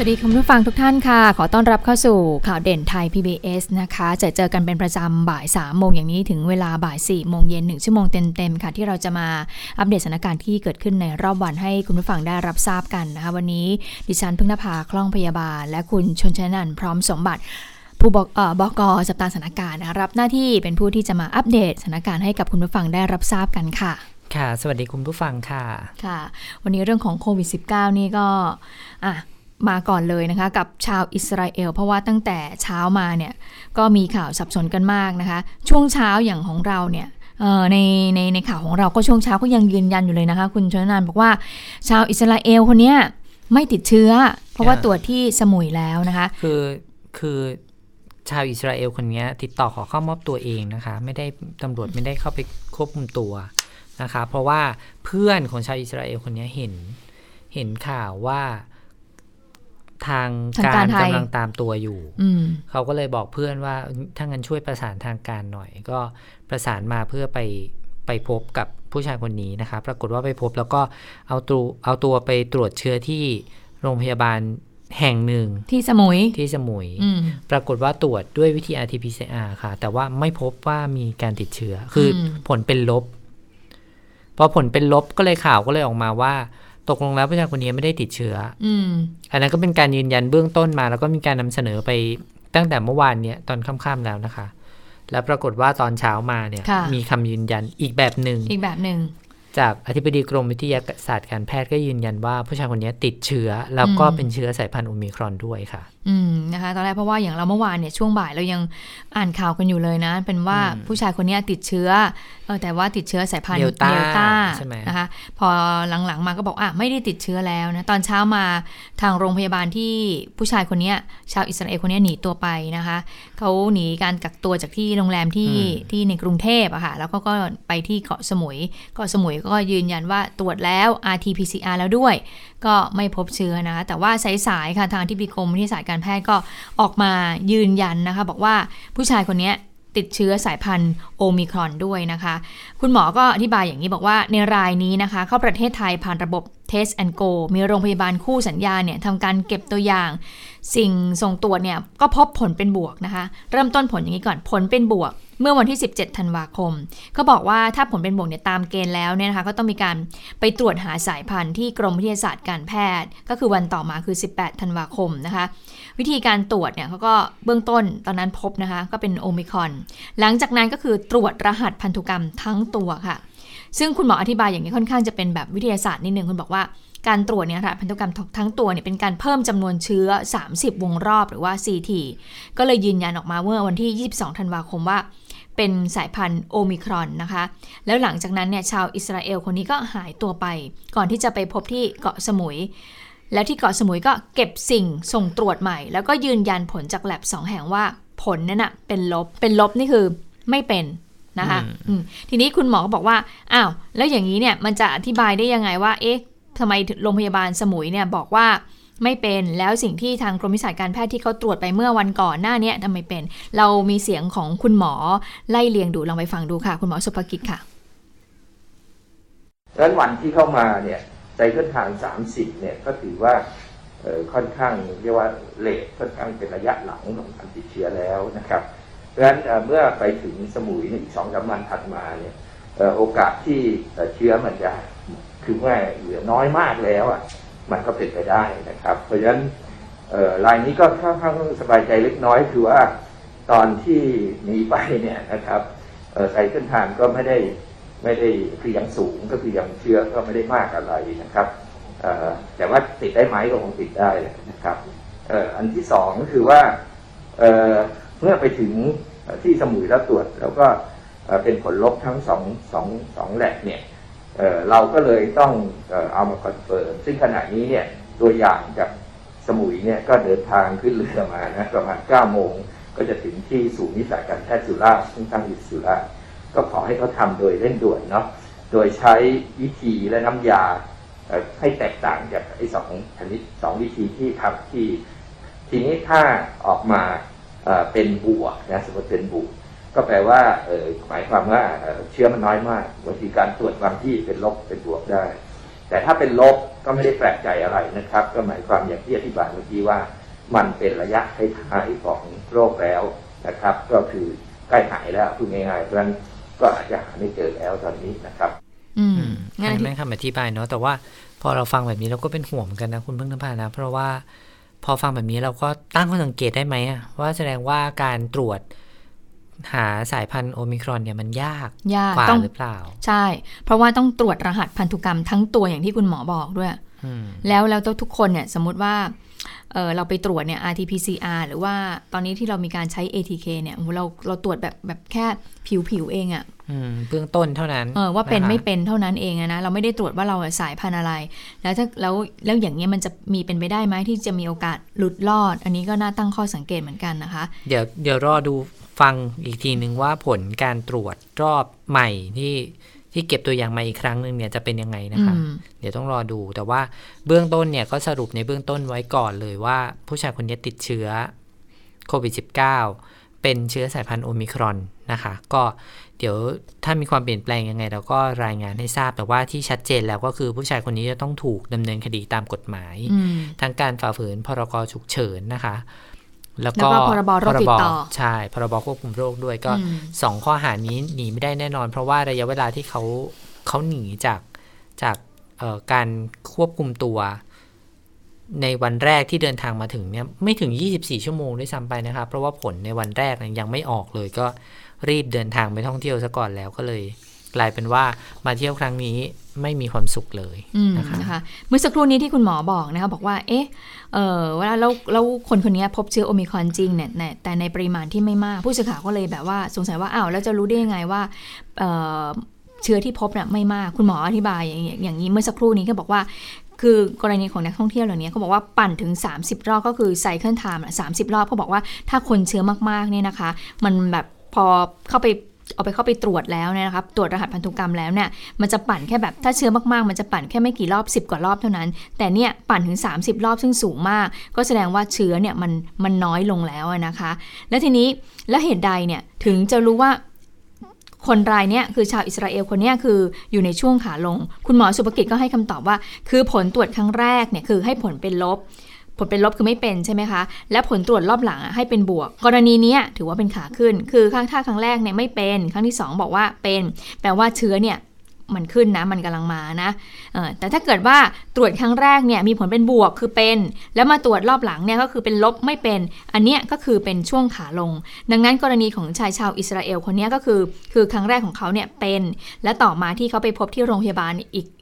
สวัสดีคุณผู้ฟังทุกท่านค่ะขอต้อนรับเข้าสู่ข่าวเด่นไทย PBS นะคะจะเจอกันเป็นประจำบ่าย 3 โมงอย่างนี้ถึงเวลาบ่าย 4 โมงเย็น 1 ชั่วโมงเต็มๆค่ะที่เราจะมาอัปเดตสถานการณ์ที่เกิดขึ้นในรอบวันให้คุณผู้ฟังได้รับทราบกันนะคะวันนี้ดิฉันพึ่งนภาคล่องพยาบาลและคุณชนชนันท์พร้อมสมบัติผู้บกจับตาสถานการณ์รับหน้าที่เป็นผู้ที่จะมาอัปเดตสถานการณ์ให้กับคุณผู้ฟังได้รับทราบกันค่ะค่ะสวัสดีคุณผู้ฟังค่ะค่ะวันนี้เรื่องของโควิด -19 นี่ก็มาก่อนเลยนะคะกับชาวอิสราเอลเพราะว่าตั้งแต่เช้ามาเนี่ยก็มีข่าวสับสนกันมากนะคะช่วงเช้าอย่างของเราเนี่ยในข่าวของเราก็ช่วงเช้าก็ยังยืนยันอยู่เลยนะคะคุณชนนันท์บอกว่าชาวอิสราเอลคนเนี้ยไม่ติดเชื้อเพราะว่าตรวจที่สมุยแล้วนะคะคือชาวอิสราเอลคนนี้ติดต่อขอเข้ามอบตัวเองนะคะไม่ได้ตำรวจไม่ได้เข้าไปควบคุมตัวนะคะเพราะว่าเพื่อนของชาวอิสราเอลคนนี้เห็นข่าวว่าทางการกำลังตามตัวอยู่เขาก็เลยบอกเพื่อนว่าถ้างั้นช่วยประสานทางการหน่อยก็ประสานมาเพื่อไปพบกับผู้ชายคนนี้นะคะปรากฏว่าไปพบแล้วก็เอาตัวไปตรวจเชื้อที่โรงพยาบาลแห่งหนึ่งที่สมุยปรากฏว่าตรวจด้วยวิธี RT-PCR ค่ะแต่ว่าไม่พบว่ามีการติดเชื้อคือผลเป็นลบพอผลเป็นลบก็เลยข่าวก็เลยออกมาว่าตกลงแล้วผู้ชายคนนี้ไม่ได้ติดเชื้อ อันนั้นก็เป็นการยืนยันเบื้องต้นมาแล้วก็มีการนำเสนอไปตั้งแต่เมื่อวานเนี่ยตอนค่ำๆแล้วนะคะแล้วปรากฏว่าตอนเช้ามาเนี่ยมีคำยืนยันอีกแบบหนึ่งจากอธิบดีกรมวิทยาศาสตร์การแพทย์ก็ยืนยันว่าผู้ชายคนนี้ติดเชื้อแล้วก็เป็นเชื้อสายพันธุ์โอไมครอนด้วยค่ะนะคะตอนแรกเพราะว่าอย่างเราเมื่อวานเนี่ยช่วงบ่ายเรายังอ่านข่าวกันอยู่เลยนะเป็นว่าผู้ชายคนนี้ติดเชื้อแต่ว่าติดเชื้อสายพันธุ์เดลต้าใช่ไหมนะคะพอหลังๆมาก็บอกไม่ได้ติดเชื้อแล้วนะตอนเช้ามาทางโรงพยาบาลที่ผู้ชายคนนี้ชาวอิสราเอลคนนี้หนีตัวไปนะคะเขาหนีการกักตัวจากที่โรงแรมที่ในกรุงเทพอะค่ะแล้วก็ไปที่เกาะสมุยก็ยืนยันว่าตรวจแล้ว RT-PCR แล้วด้วยก็ไม่พบเชื้อนะแต่ว่าสายๆค่ะทางที่กรมวิทยาศาสตร์การแพทย์ก็ออกมายืนยันนะคะบอกว่าผู้ชายคนนี้ติดเชื้อสายพันธุ์โอไมครอนด้วยนะคะคุณหมอก็อธิบายอย่างนี้บอกว่าในรายนี้นะคะเข้าประเทศไทยผ่านระบบ Test and Go มีโรงพยาบาลคู่สัญญาเนี่ยทำการเก็บตัวอย่างสิ่งส่งตรวจเนี่ยก็พบผลเป็นบวกนะคะเริ่มต้นผลอย่างนี้ก่อนผลเป็นบวกเมื่อวันที่17ธันวาคมก็บอกว่าถ้าผลเป็นบวกเนี่ยตามเกณฑ์แล้วเนี่ยนะคะก็ต้องมีการไปตรวจหาสายพันธุ์ที่กรมวิทยาศาสตร์การแพทย์ก็คือวันต่อมาคือ18ธันวาคมนะคะวิธีการตรวจเนี่ยเขาก็เบื้องต้นตอนนั้นพบนะคะก็เป็นโอไมครอนหลังจากนั้นก็คือตรวจรหัสพันธุกรรมทั้งตัวค่ะซึ่งคุณหมออธิบายอย่างนี้ค่อนข้างจะเป็นแบบวิทยาศาสตร์นิดนึงคุณบอกว่าการตรวจเนี่ยค่ะพันธุกรรมทั้งตัวเนี่ยเป็นการเพิ่มจำนวนเชื้อ30วงรอบหรือว่า CT ก็เลยยืนยันออกมาเมื่อวันที่22ธันวาคมว่าเป็นสายพันธุ์โอไมครอนนะคะแล้วหลังจากนั้นเนี่ยชาวอิสราเอลคนนี้ก็หายตัวไปก่อนที่จะไปพบที่เกาะสมุยแล้วที่เกาะสมุยก็เก็บสิ่งส่งตรวจใหม่แล้วก็ยืนยันผลจากแลบ2แห่งว่าผลนั่นน่ะเป็นลบนี่คือไม่เป็นนะคะทีนี้คุณหมอก็บอกว่าอ้าวแล้วอย่างนี้เนี่ยมันจะอธิบายได้ยังไงว่าเอ๊ะทำไมโรงพยาบาลสมุยเนี่ยบอกว่าไม่เป็นแล้วสิ่งที่ทางกรมวิชาการแพทย์ที่เขาตรวจไปเมื่อวันก่อนหน้านี้ทำไมเป็นเรามีเสียงของคุณหมอไล่เลียงดูลองไปฟังดูค่ะคุณหมอสุภกิจค่ะดังนั้นวันที่เข้ามาเนี่ยไซเคิลทาง30เนี่ยก็ถือว่าค่อนข้างเรียกว่าเลทค่อนข้างเป็นระยะหลังของการติดเชื้อแล้วนะครับดังนั้นเมื่อไปถึงสมุยอีก 2-3 วันถัดมาเนี่ยโอกาสที่เชื้อมันจะคือว่าเหลือน้อยมากแล้วอ่ะมันก็เป็นไปได้นะครับเพราะฉะนั้นรายนี้ก็ค่อนข้างสบายใจเล็กน้อยคือว่าตอนที่หนีไปเนี่ยนะครับไซเคิลไทม์ก็ไม่ได้คือยังสูงก็คือยังเชื้อก็ไม่ได้มากอะไรนะครับแต่ว่าติดได้ไหมก็คงติดได้นะครับอันที่สองก็คือว่าเมื่อไปถึงที่สมุยแล้วตรวจแล้วก็เป็นผลลบทั้งสองแลบเนี่ยเราก็เลยต้องเอามาคอนเฟิร์มซึ่งขณะนี้เนี่ยตัวอย่างจากสมุยเนี่ยก็เดินทางขึ้นเรือมานะประมาณ 9 โมงก็จะถึงที่ศูนย์วิสาหการแพทย์สุราษฎร์ซึ่งตั้งอยู่สุราษฎร์ก็ขอให้เขาทำโดยเร่งด่วนเนาะโดยใช้วิธีและน้ำยา ให้แตกต่างจากไอ้2ชนิด2วิธีที่ทำที่ทีนี้ถ้าออกมาเป็นบวกนะสมมติเป็นบวกก็แปลว่าหมายความว่าเชื้อมันน้อยมากบางทีการตรวจบางที่เป็นลบเป็นบวกได้แต่ถ้าเป็นลบก็ไม่ได้แปลกใจอะไรนะครับก็หมายความอย่างที่อธิบายเมื่อกี้ว่ามันเป็นระยะท้ายๆของโรคแล้วนะครับก็คือใกล้หายแล้วพูดง่ายๆเพราะฉะนั้นก็อาจจะหาไม่เจอแล้วตอนนี้นะครับอันนี้เป็นคำอธิบายเนาะแต่ว่าพอเราฟังแบบนี้เราก็เป็นห่วงเหมือนกันนะคุณเพิ่งน้ำพานะเพราะว่าพอฟังแบบนี้เราก็ตั้งข้อสังเกตได้ไหมว่าแสดงว่าการตรวจหาสายพันธุ์โอมิครอนเนี่ยมันยากกว่าหรือเปล่าใช่เพราะว่าต้องตรวจรหัสพันธุกรรมทั้งตัวอย่างที่คุณหมอบอกด้วยแล้วทุกคนเนี่ยสมมติว่าเราไปตรวจเนี่ย RT-PCR หรือว่าตอนนี้ที่เรามีการใช้ ATK เนี่ยเราตรวจแบบแค่ผิวเองอ่ะเบื้องต้นเท่านั้นว่าเป็นไม่เป็นเท่านั้นเองนะเราไม่ได้ตรวจว่าเราสายพันธุ์อะไรแล้วถ้าแล้วอย่างเงี้ยมันจะมีเป็นไปได้ไหมที่จะมีโอกาสหลุดรอดอันนี้ก็น่าตั้งข้อสังเกตเหมือนกันนะคะเดี๋ยวรอดูฟังอีกทีนึงว่าผลการตรวจรอบใหม่ที่เก็บตัวอย่างมาอีกครั้งนึงเนี่ยจะเป็นยังไงนะคะเดี๋ยวต้องรอดูแต่ว่าเบื้องต้นเนี่ยก็สรุปในเบื้องต้นไว้ก่อนเลยว่าผู้ชายคนนี้ติดเชื้อโควิด -19 เป็นเชื้อสายพันธุ์โอมิครอนนะคะก็เดี๋ยวถ้ามีความเปลี่ยนแปลงยังไงเราก็รายงานให้ทราบแต่ว่าที่ชัดเจนแล้วก็คือผู้ชายคนนี้จะต้องถูกดำเนินคดีตามกฎหมายทั้งการฝ่าฝืนพรกฉุกเฉินนะคะแล้วก็พรบโรคติดต่อใช่พรบควบคุมโรคด้วยก็2ข้อหานี้หนีไม่ได้แน่นอนเพราะว่าระยะเวลาที่เขาหนีจากการควบคุมตัวในวันแรกที่เดินทางมาถึงเนี่ยไม่ถึง24ชั่วโมงด้วยซ้ำไปนะคะเพราะว่าผลในวันแรกยังไม่ออกเลยก็รีบเดินทางไปท่องเที่ยวซะก่อนแล้วก็เลยกลายเป็นว่ามาเที่ยวครั้งนี้ไม่มีความสุขเลยนะคะเมื่อสักครู่นี้ที่คุณหมอบอกนะคะบอกว่าเวลาแล้วคนนี้พบเชื้อโอมิครอนจริงเนี่ยแต่ในปริมาณที่ไม่มากผู้สื่อข่าวก็เลยแบบว่าสงสัยว่าอ้าวแล้วจะรู้ได้ยังไงว่าเชื้อที่พบเนี่ยไม่มากคุณหมออธิบายอย่างนี้เมื่อสักครู่นี้ก็บอกว่าคือกรณีของนักท่องเที่ยวเหล่านี้เขาบอกว่าปั่นถึง30รอบก็คือไซเคิลไทม์30รอบเขาบอกว่าถ้าคนเชื้อมากๆเนี่ยนะคะมันแบบพอเข้าไปตรวจแล้วเนี่ยนะครับตรวจรหัสพันธุกรรมแล้วเนี่ยมันจะปั่นแค่แบบถ้าเชื้อมากๆมันจะปั่นแค่ไม่กี่รอบ10กว่ารอบเท่านั้นแต่เนี่ยปั่นถึง30รอบซึ่งสูงมากก็แสดงว่าเชื้อเนี่ยมันน้อยลงแล้วนะคะและทีนี้แล้วเหตุใดเนี่ยถึงจะรู้ว่าคนรายเนี่ยคือชาวอิสราเอลคนนี้คืออยู่ในช่วงขาลงคุณหมอสุภกิจก็ให้คำตอบว่าคือผลตรวจครั้งแรกเนี่ยคือให้ผลเป็นลบคือไม่เป็นใช่ไหมคะและผลตรวจรอบหลังให้เป็นบวกกรณีนี้ถือว่าเป็นขาขึ้นคือครั้งแรกเนี่ยไม่เป็นครั้งที่2บอกว่าเป็นแปลว่าเชื้อเนี่ยมันขึ้นนะมันกำลังมานะแต่ถ้าเกิดว่าตรวจครั้งแรกเนี่ยมีผลเป็นบวกคือเป็นแล้วมาตรวจรอบหลังเนี่ยก็คือเป็นลบไม่เป็นอันเนี้ยก็คือเป็นช่วงขาลงดังนั้นกรณีของชายชาวอิสราเอลคนนี้ก็คือครั้งแรกของเขาเนี่ยเป็นและต่อมาที่เขาไปพบที่โรงพยาบาล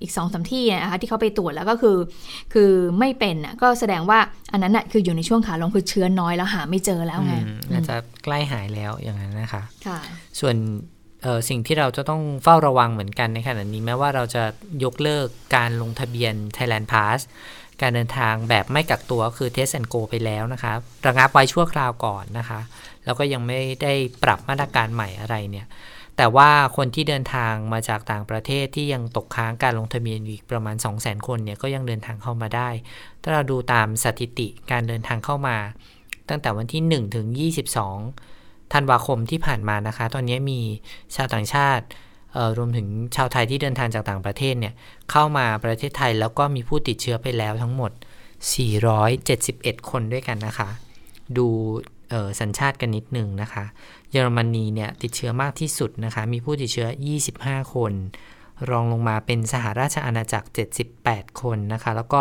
อีก 2-3 ที่นะคะที่เขาไปตรวจแล้วก็คือไม่เป็นน่ะก็แสดงว่าอันนั้นน่ะคืออยู่ในช่วงขาลงคือเชื้อน้อยแล้วหาไม่เจอแล้วไงอาจจะใกล้หายแล้วอย่างนั้นนะคะค่ะส่วนสิ่งที่เราจะต้องเฝ้าระวังเหมือนกันในขณะนี้แม้ว่าเราจะยกเลิกการลงทะเบียน Thailand Pass การเดินทางแบบไม่กักตัวคือ Test and Go ไปแล้วนะคะระงับไว้ชั่วคราวก่อนนะคะแล้วก็ยังไม่ได้ปรับมาตรการใหม่อะไรเนี่ยแต่ว่าคนที่เดินทางมาจากต่างประเทศที่ยังตกค้างการลงทะเบียนอีกประมาณ 200,000 คนเนี่ยก็ยังเดินทางเข้ามาได้ถ้าเราดูตามสถิติการเดินทางเข้ามาตั้งแต่วันที่ 1 ถึง 22ธันวาคมที่ผ่านมานะคะตอนนี้มีชาวต่างชาติรวมถึงชาวไทยที่เดินทางจากต่างประเทศเนี่ยเข้ามาประเทศไทยแล้วก็มีผู้ติดเชื้อไปแล้วทั้งหมด471คนด้วยกันนะคะดูสัญชาติกันนิดนึงนะคะเยอรมนีเนี่ยติดเชื้อมากที่สุดนะคะมีผู้ติดเชื้อ25คนรองลงมาเป็นสหราชอาณาจักร78คนนะคะแล้วก็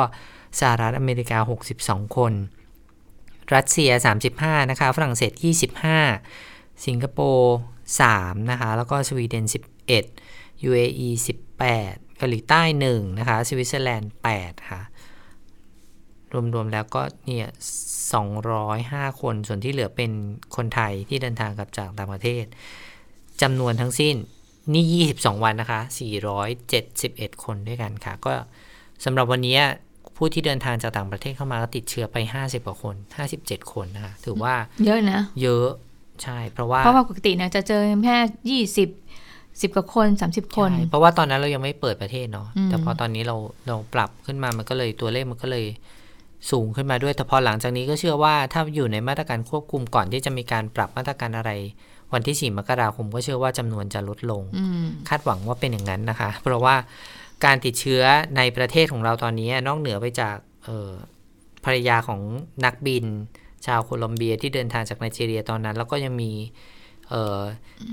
สหรัฐอเมริกา62คนรัสเซีย35นะคะฝรั่งเศส25สิงคโปร์3นะคะแล้วก็สวีเดน11 UAE 18เกาหลีใต้1นะคะสวิตเซอร์แลนด์8ค่ะรวมๆแล้วก็เนี่ย205คนส่วนที่เหลือเป็นคนไทยที่เดินทางกลับจากต่างประเทศจำนวนทั้งสิ้นนี่22วันนะคะ471คนด้วยกันค่ะก็สำหรับวันนี้ผู้ที่เดินทางจากต่างประเทศเข้ามาก็ติดเชื้อไป50กว่าคน57คนนะคะถือว่าเยอะนะเยอะใช่เพราะว่าปกติเนี่ยจะเจอแค่20 10กว่าคน30คนเพราะว่าตอนนั้นเรายังไม่เปิดประเทศเนาะแต่พอตอนนี้เราปรับขึ้นมามันก็เลยตัวเลขมันก็เลยสูงขึ้นมาด้วยแต่พอหลังจากนี้ก็เชื่อว่าถ้าอยู่ในมาตรการควบคุมก่อนที่จะมีการปรับมาตรการอะไรวันที่4มกราคมก็เชื่อว่าจำนวนจะลดลงคาดหวังว่าเป็นอย่างนั้นนะคะเพราะว่าการติดเชื้อในประเทศของเราตอนนี้นอกเหนือไปจากภรรยาของนักบินชาวโคลอมเบียที่เดินทางจากไนจีเรียตอนนั้นแล้วก็ยังมี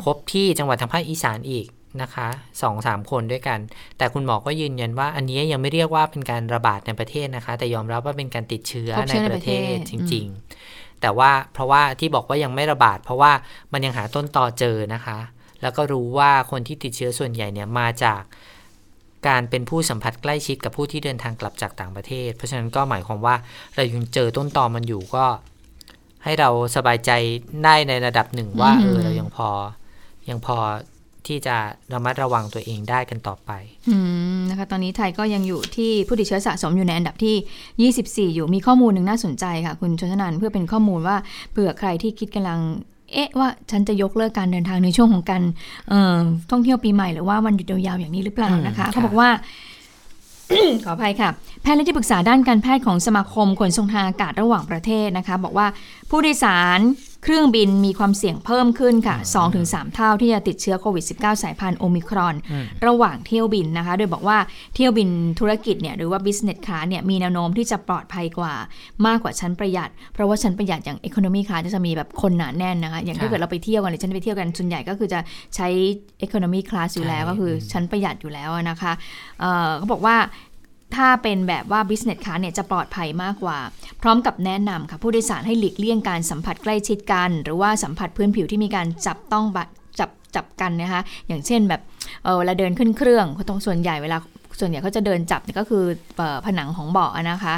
พบที่จังหวัดทางภาคอีสานอีกนะคะ 2-3 คนด้วยกันแต่คุณหมอก็ยืนยันว่าอันนี้ยังไม่เรียกว่าเป็นการระบาดในประเทศนะคะแต่ยอมรับว่าเป็นการติดเชื้อในประเทศจริงๆแต่ว่าเพราะว่าที่บอกว่ายังไม่ระบาดเพราะว่ามันยังหาต้นตอเจอนะคะแล้วก็รู้ว่าคนที่ติดเชื้อส่วนใหญ่เนี่ยมาจากการเป็นผู้สัมผัสใกล้ชิดกับผู้ที่เดินทางกลับจากต่างประเทศเพราะฉะนั้นก็หมายความว่าเรายังเจอต้นตอมันอยู่ก็ให้เราสบายใจได้ในระดับหนึ่งว่าเรายังพอที่จะระมัดระวังตัวเองได้กันต่อไปนะคะตอนนี้ไทยก็ยังอยู่ที่ผู้ติดเชื้อสะสมอยู่ในอันดับที่24อยู่มีข้อมูลหนึ่งน่าสนใจค่ะคุณชนชนันท์เพื่อเป็นข้อมูลว่าเผื่อใครที่คิดกำลังว่าฉันจะยกเลิกการเดินทางในช่วงของการท่องเที่ยวปีใหม่หรือว่าวันหยุดยาวๆอย่างนี้หรือเปล่านะคะเขาบอกว่า ขออภัยค่ะแพทย์และที่ปรึกษาด้านการแพทย์ของสมาคมขนส่งทางอากาศระหว่างประเทศนะคะบอกว่าผู้โดยสารเครื่องบินมีความเสี่ยงเพิ่มขึ้นค่ะ 2-3 เท่าที่จะติดเชื้อโควิด -19 สายพันธุ์โอมิครอนระหว่างเที่ยวบินนะคะโดยบอกว่าเที่ยวบินธุรกิจเนี่ยหรือว่า business class เนี่ยมีแนวโน้มที่จะปลอดภัยกว่ามากกว่าชั้นประหยัดเพราะว่าชั้นประหยัดอย่าง economy class จะมีแบบคนหนาแน่นนะคะอย่างถ้าเกิดเราไปเที่ยวกันหรือชั้นไปเที่ยวกันส่วนใหญ่ก็คือจะใช้ economy class อยู่แล้วก็คือชั้นประหยัดอยู่แล้วนะคะเขาบอกว่าถ้าเป็นแบบว่า business class เนี่ยจะปลอดภัยมากกว่าพร้อมกับแนะนำค่ะผู้โดยสารให้หลีกเลี่ยงการสัมผัสใกล้ชิดกันหรือว่าสัมผัสพื้นผิวที่มีการจับต้องจับกันนะคะอย่างเช่นแบบเวลาเดินขึ้นเครื่องตรงส่วนใหญ่เขาจะเดินจับเนี่ยก็คือผนังของเบาะนะคะ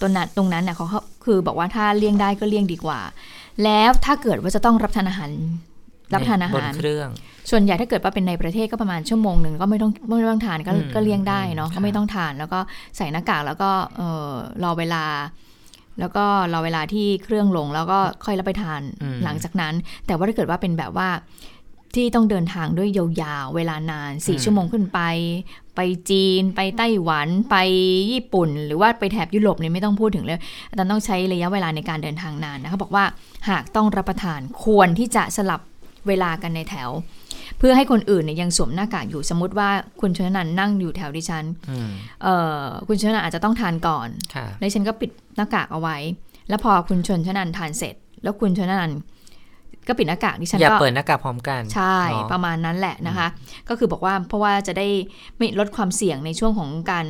ตรงนั้นนะเขาคือบอกว่าถ้าเลี่ยงได้ก็เลี่ยงดีกว่าแล้วถ้าเกิดว่าจะต้องรับทานอาหารส่วนใหญ่ถ้าเกิดว่าเป็นในประเทศก็ประมาณชั่วโมงนึงก็ไม่ต้องทานก็เลี่ยงได้เนาะก็ไม่ต้องทานแล้วก็ใส่หน้ากากแล้วก็รอเวลาที่เครื่องลงแล้วก็ค่อยรับไปทานหลังจากนั้นแต่ว่าถ้าเกิดว่าเป็นแบบว่าที่ต้องเดินทางด้วยยาวๆเวลานาน4ชั่วโมงขึ้นไปจีนไปไต้หวันไปญี่ปุ่นหรือว่าไปแถบยุโรปเนี่ยไม่ต้องพูดถึงเลยแต่ต้องใช้ระยะเวลาในการเดินทางนานนะคะบอกว่าหากต้องรับประทานควรที่จะสลับเวลากันในแถวเพื่อให้คนอื่นเนี่ยยังสวมหน้ากากอยู่สมมติว่าคุณชนนันท์นั่งอยู่แถวดิฉันคุณชนนันท์อาจจะต้องทานก่อนแล้วดิฉันก็ปิดหน้ากากเอาไว้แล้วพอคุณชนนันท์ทานเสร็จแล้วคุณชนนันท์ก็ปิดหน้ากากดิฉันก็อย่าเปิดหน้ากากพร้อมกันใช่ประมาณนั้นแหละนะคะก็คือบอกว่าเพราะว่าจะได้ไม่ลดความเสี่ยงในช่วงของการ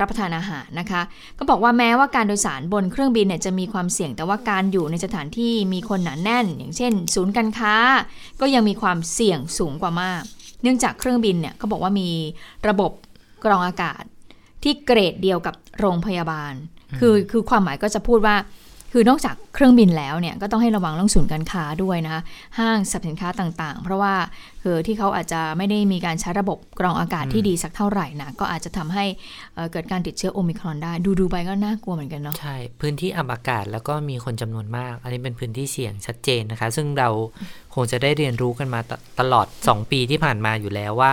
รับประทานอาหารนะคะก็บอกว่าแม้ว่าการโดยสารบนเครื่องบินเนี่ยจะมีความเสี่ยงแต่ว่าการอยู่ในสถานที่มีคนหนาแน่นอย่างเช่นศูนย์การค้าก็ยังมีความเสี่ยงสูงกว่ามากเนื่องจากเครื่องบินเนี่ยก็บอกว่ามีระบบกรองอากาศที่เกรดเดียวกับโรงพยาบาลคือความหมายก็จะพูดว่าคือนอกจากเครื่องบินแล้วเนี่ยก็ต้องให้ระวังเรื่องศูนย์การค้าด้วยนะคะห้างสรรพสินค้าต่างๆเพราะว่าคือที่เขาอาจจะไม่ได้มีการใช้ระบบกรองอากาศที่ดีสักเท่าไหร่นะก็อาจจะทำให้เกิดการติดเชื้อโอมิครอนได้ดูไปก็น่ากลัวเหมือนกันเนาะใช่พื้นที่อับอากาศแล้วก็มีคนจำนวนมากอันนี้เป็นพื้นที่เสี่ยงชัดเจนนะคะซึ่งเราคงจะได้เรียนรู้กันมาตลอด2ปีที่ผ่านมาอยู่แล้วว่า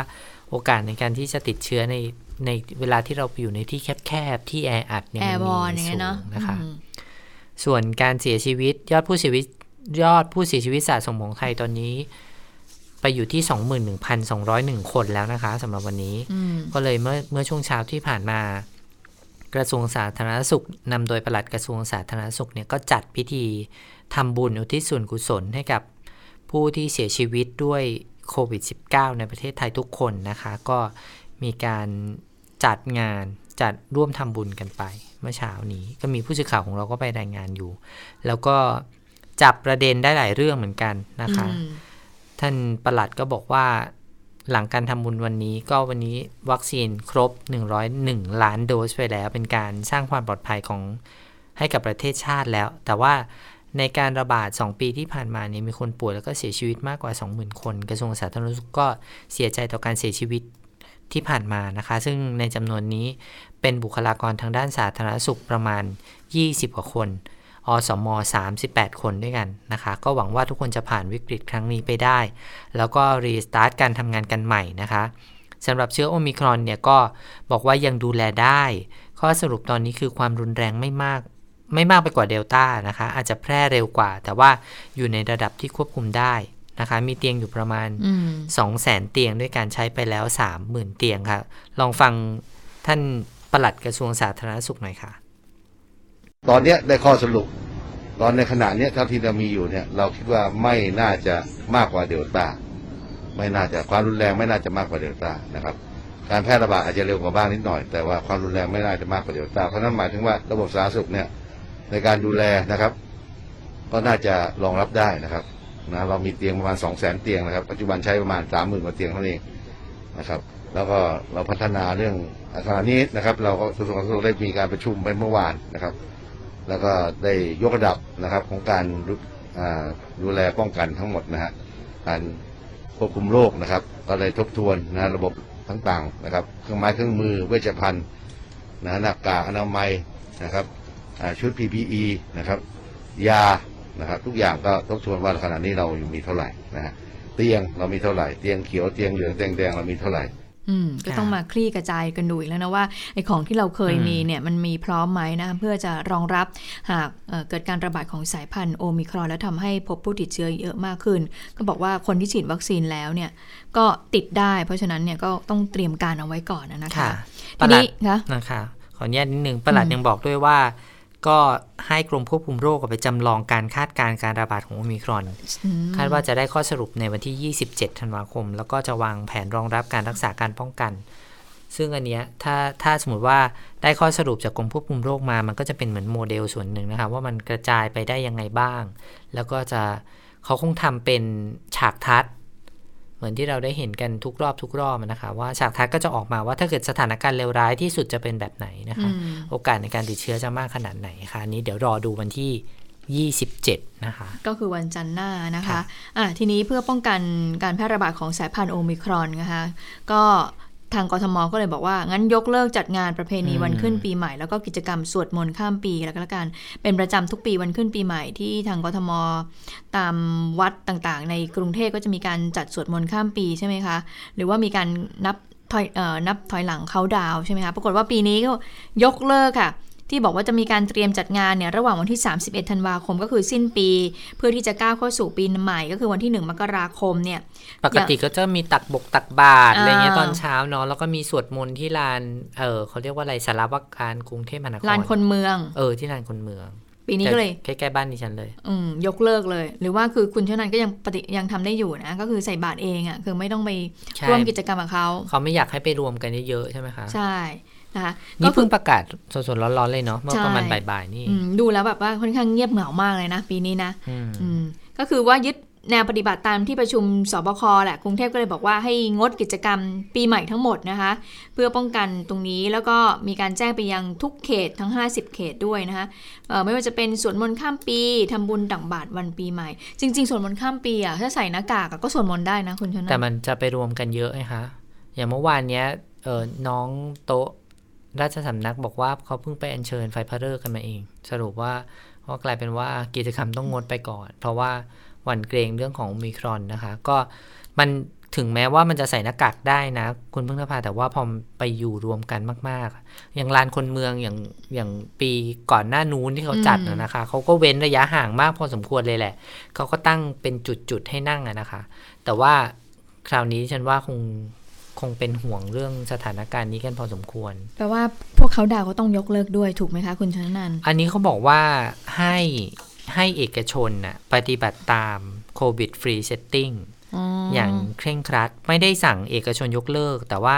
โอกาสในการที่จะติดเชื้อในเวลาที่เราอยู่ในที่แคบๆที่แออัดเนี่ยมันมีสูงนะคะส่วนการเสียชีวิตยอดผู้เสียชีวิตสะสมของไทยตอนนี้ไปอยู่ที่ 21,201 คนแล้วนะคะสำหรับวันนี้ก็เลยเมื่อช่วงเช้าที่ผ่านมากระทรวงสาธารณสุขนำโดยปลัดกระทรวงสาธารณสุขเนี่ยก็จัดพิธีทำบุญอุทิศส่วนกุศลให้กับผู้ที่เสียชีวิตด้วยโควิด -19 ในประเทศไทยทุกคนนะคะก็มีการจัดร่วมทำบุญกันไปเมื่อเช้านี้ก็มีผู้สื่อข่าวของเราก็ไปรายงานอยู่แล้วก็จับประเด็นได้หลายเรื่องเหมือนกันนะคะท่านปลัดก็บอกว่าหลังการทำบุญวันนี้วัคซีนครบ101ล้านโดสไปแล้วเป็นการสร้างความปลอดภัยของให้กับประเทศชาติแล้วแต่ว่าในการระบาด2ปีที่ผ่านมาเนี่ยมีคนป่วยแล้วก็เสียชีวิตมากกว่า 20,000 คนกระทรวงสาธารณสุขก็เสียใจต่อการเสียชีวิตที่ผ่านมานะคะซึ่งในจำนวนนี้เป็นบุคลากรทางด้านสาธารณสุขประมาณ20กว่าคน อสม38คนด้วยกันนะคะก็หวังว่าทุกคนจะผ่านวิกฤตครั้งนี้ไปได้แล้วก็รีสตาร์ทการทำงานกันใหม่นะคะสำหรับเชื้อโอมิครอนเนี่ยก็บอกว่ายังดูแลได้ข้อสรุปตอนนี้คือความรุนแรงไม่มากไปกว่าเดลต้านะคะอาจจะแพร่เร็วกว่าแต่ว่าอยู่ในระดับที่ควบคุมได้นะคะมีเตียงอยู่ประมาณ 200,000 เตียงด้วยการใช้ไปแล้ว 30,000 เตียงค่ะลองฟังท่านปลัดกระทรวงสาธารณสุขหน่อยค่ะตอนนี้ได้ข้อสรุปตอนในขณะนี้เท่าที่เรามีอยู่เนี่ยเราคิดว่าไม่น่าจะมากกว่าเดลต้าไม่น่าจะความรุนแรงไม่น่าจะมากกว่าเดลต้านะครับการแพร่ระบาดอาจจะเร็วกว่าบ้างนิดหน่อยแต่ว่าความรุนแรงไม่น่าจะมากกว่าเดลต้าเพราะนั่นหมายถึงว่าระบบสาธารณสุขเนี่ยในการดูแลนะครับก็น่าจะรองรับได้นะครับนะเรามีเตียงประมาณ 200,000 เตียงนะครับปัจจุบันใช้ประมาณ 30,000 กว่าเตียงเท่านั้นเองนะครับแล้วก็เราพัฒนาเรื่องอาคารนี้นะครับเราก็กระทรวงสาธารณสุขได้มีการประชุมไปเมื่อวานนะครับแล้วก็ได้ยกระดับนะครับของการดูแลป้องกันทั้งหมดนะฮะการควบคุมโรคนะครับก็เลยทบทวนนะระบบต่างๆนะครับเครื่องไม้เครื่องมือเวชภัณฑ์นะหน้ากากอนามัยนะครับชุด PPE นะครับยานะครับทุกอย่างก็ทบทวนว่าขณะนี้เรามีเท่าไหร่นะฮะเตียงเรามีเท่าไหร่เตียงเขียวเตียงเหลืองเตียงแดงเรามีเท่าไหร่ก็ต้องมาคลี่กระจายกันดูอีกแล้วนะว่าไอ้ของที่เราเคยมีเนี่ยมันมีพร้อมไหมนะเพื่อจะรองรับหากเกิดการระบาดของสายพันธุ์โอมิครอนแล้วทำให้พบผู้ติดเชื้อเยอะมากขึ้นก็บอกว่าคนที่ฉีดวัคซีนแล้วเนี่ยก็ติดได้เพราะฉะนั้นเนี่ยก็ต้องเตรียมการเอาไว้ก่อนนะคะทีนี้นะคะขออนุญาตนิดนึงปลัดยังบอกด้วยว่าก็ให้กรมควบคุมโรคไปจำลองการคาดการณ์การระบาดของโอมิครอนคาดว่าจะได้ข้อสรุปในวันที่27ธันวาคมแล้วก็จะวางแผนรองรับการรักษาการป้องกันซึ่งอันเนี้ยถ้าสมมติว่าได้ข้อสรุปจากกรมควบคุมโรคมามันก็จะเป็นเหมือนโมเดลส่วนหนึ่งนะคะว่ามันกระจายไปได้ยังไงบ้างแล้วก็จะเขาคงทำเป็นฉากทัศน์เหมือนที่เราได้เห็นกันทุกรอบนะคะว่าฉากทัศน์ก็จะออกมาว่าถ้าเกิดสถานการณ์เลวร้ายที่สุดจะเป็นแบบไหนนะคะโอกาสในการติดเชื้อจะมากขนาดไหนคะนี้เดี๋ยวรอดูวันที่27นะคะก็คือวันจันทร์หน้านะคะทีนี้เพื่อป้องกันการแพร่ระบาดของสายพันธุ์โอมิครอนนะคะก็ทางกทม.ก็เลยบอกว่างั้นยกเลิกจัดงานประเพณีวันขึ้นปีใหม่แล้วก็กิจกรรมสวดมนต์ข้ามปีแล้วก็แล้วกันเป็นประจำทุกปีวันขึ้นปีใหม่ที่ทางกทม.ตามวัดต่างๆในกรุงเทพก็จะมีการจัดสวดมนต์ข้ามปีใช่ไหมคะหรือว่ามีการนับถอยหลังเขาดาวใช่ไหมคะปรากฏว่าปีนี้ก็ยกเลิกค่ะที่บอกว่าจะมีการเตรียมจัดงานเนี่ยระหว่างวันที่31ธันวาคมก็คือสิ้นปีเพื่อที่จะก้าวเข้าสู่ปีใหม่ก็คือวันที่1มกราคมเนี่ยปกติก็จะมีตักบาตรอะไรเงี้ยตอนเช้าเนาะแล้วก็มีสวดมนต์ที่ลานเขาเรียกว่าอะไรสารวัตรการกรุงเทพมหานครลานคนเมืองที่ลานคนเมืองปีนี้ก็เลยใกล้ๆบ้านดิฉันเลยยกเลิกเลยหรือว่าคือคุณเท่านั้นก็ยังทำได้อยู่นะก็คือใส่บาตรเองอ่ะคือไม่ต้องไปร่วมกิจกรรมกับเขาไม่อยากให้ไปรวมกันเยอะๆใช่ไหมคะใช่นี่เพิ่งประกาศสดๆร้อนๆเลยเนาะเมื่อประมาณบ่ายๆนี่ดูแล้วแบบว่าค่อนข้างเงียบเหงามากเลยนะปีนี้นะก็คือว่ายึดแนวปฏิบัติตามที่ประชุมสบคแหละกรุงเทพก็เลยบอกว่าให้งดกิจกรรมปีใหม่ทั้งหมดนะคะเพื่อป้องกันตรงนี้แล้วก็มีการแจ้งไปยังทุกเขตทั้ง50เขตด้วยนะคะไม่ว่าจะเป็นสวดมนต์ข้ามปีทำบุญตักบาตรวันปีใหม่จริงๆสวดมนต์ข้ามปีอ่ะถ้าใส่หน้ากากก็สวดมนต์ได้นะคุณชนะแต่มันจะไปรวมกันเยอะไงคะอย่างเมื่อวานเนี้ยน้องโตราชสำนักบอกว่าเขาเพิ่งไปอัญเชิญไฟพระฤกษ์กันมาเองสรุปว่าก็กลายเป็นว่ากิจกรรมต้องงดไปก่อนเพราะว่าหวั่นเกรงเรื่องของโอมิครอนนะคะก็มันถึงแม้ว่ามันจะใส่หน้ากากได้นะคุณพึ่งนภาแต่ว่าพอไปอยู่รวมกันมากๆอย่างลานคนเมืองอย่างปีก่อนหน้านู้นที่เขาจัดนะคะเขาก็เว้นระยะห่างมากพอสมควรเลยแหละเขาก็ตั้งเป็นจุดๆให้นั่งนะคะแต่ว่าคราวนี้ฉันว่าคงเป็นห่วงเรื่องสถานการณ์นี้กันพอสมควรแปลว่าพวกเขาดาวก็ต้องยกเลิกด้วยถูกไหมคะคุณชนนันท์อันนี้เขาบอกว่าให้เอกชนน่ะปฏิบัติตามโควิดฟรีเซตติ้งอย่างเคร่งครัดไม่ได้สั่งเอกชนยกเลิกแต่ว่า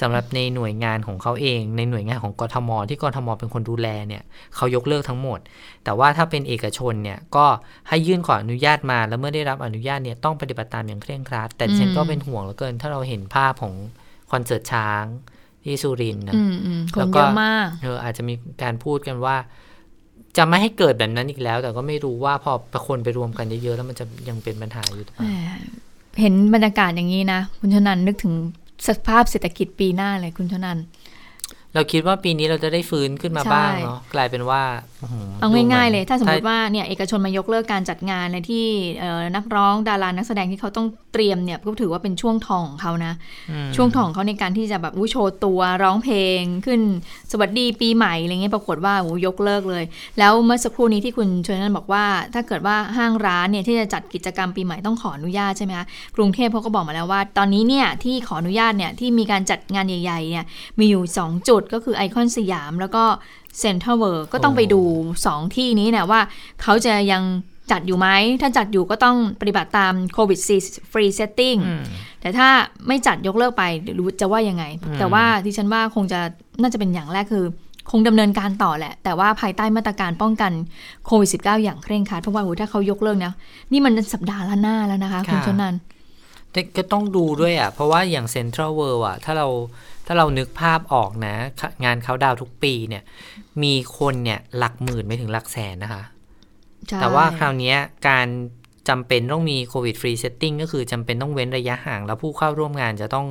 สำหรับในหน่วยงานของเขาเองในหน่วยงานของกทมที่กทมเป็นคนดูแลเนี่ยเขายกเลิกทั้งหมดแต่ว่าถ้าเป็นเอกชนเนี่ยก็ให้ยื่นขออนุญาตมาแล้วเมื่อได้รับอนุญาตเนี่ยต้องปฏิบัติตามอย่างเคร่งครัดแต่ฉันก็เป็นห่วงเหลือเกินถ้าเราเห็นภาพของคอนเสิร์ตช้างที่สุรินทร์นะแล้วก็อาจจะมีการพูดกันว่าจะไม่ให้เกิดแบบนั้นอีกแล้วแต่ก็ไม่รู้ว่าพอคนไปรวมกันเยอะๆแล้วมันจะยังเป็นปัญหาอยู่หรือเปล่าเห็นบรรยากาศอย่างนี้นะคุณชนันนึกถึงสภาพเศรษฐกิจปีหน้าเลยคุณชนัน เราคิดว่าปีนี้เราจะได้ฟื้นขึ้นมาบ้างเนาะกลายเป็นว่าเอาง่ายๆเลยถ้าสมมติว่าเนี่ยเอกชนมายกเลิกการจัดงานในที่นักร้องดารานักแสดงที่เขาต้องเตรียมเนี่ยก็ถือว่าเป็นช่วงทองของเขานะช่วงทองของเขาในการที่จะแบบโชว์ตัวร้องเพลงขึ้นสวัสดีปีใหม่อะไรเงี้ยปรากฏว่าโหยกเลิกเลยแล้วเมื่อสักครู่นี้ที่คุณชวนนั่นบอกว่าถ้าเกิดว่าห้างร้านเนี่ยที่จะจัดกิจกรรมปีใหม่ต้องขออนุญาตใช่ไหมคะกรุงเทพเขาก็บอกมาแล้วว่าตอนนี้เนี่ยที่ขออนุญาตเนี่ยที่มีการจัดงานใหญ่ๆเนี่ยมีอยู่2จุดก็คือไอคอนสยามแล้วก็เซ็นทรัลเวิลด์ก็ต้องไปดู2ที่นี้นะว่าเขาจะยังจัดอยู่ไหมถ้าจัดอยู่ก็ต้องปฏิบัติตามโควิดฟรีเซตติ้งแต่ถ้าไม่จัดยกเลิกไปรู้จะว่ายังไงแต่ว่าที่ฉันว่าคงจะน่าจะเป็นอย่างแรกคือคงดำเนินการต่อแหละแต่ว่าภายใต้มาตรการป้องกันโควิด-19 อย่างเคร่งครัดเพราะว่าถ้าเขายกเลิกนะนี่มันสัปดาห์ละหน้าแล้วนะคะคุณชนันท์แต่ก็ต้องดูด้วยอ่ะเพราะว่าอย่างเซ็นทรัลเวิลด์อ่ะถ้าเรานึกภาพออกนะงานเขาดาวทุกปีเนี่ยมีคนเนี่ยหลักหมื่นไปถึงหลักแสนนะคะแต่ว่าคราวนี้การจำเป็นต้องมีโควิดฟรีเซตติ้งก็คือจำเป็นต้องเว้นระยะห่างแล้วผู้เข้าร่วมงานจะต้อง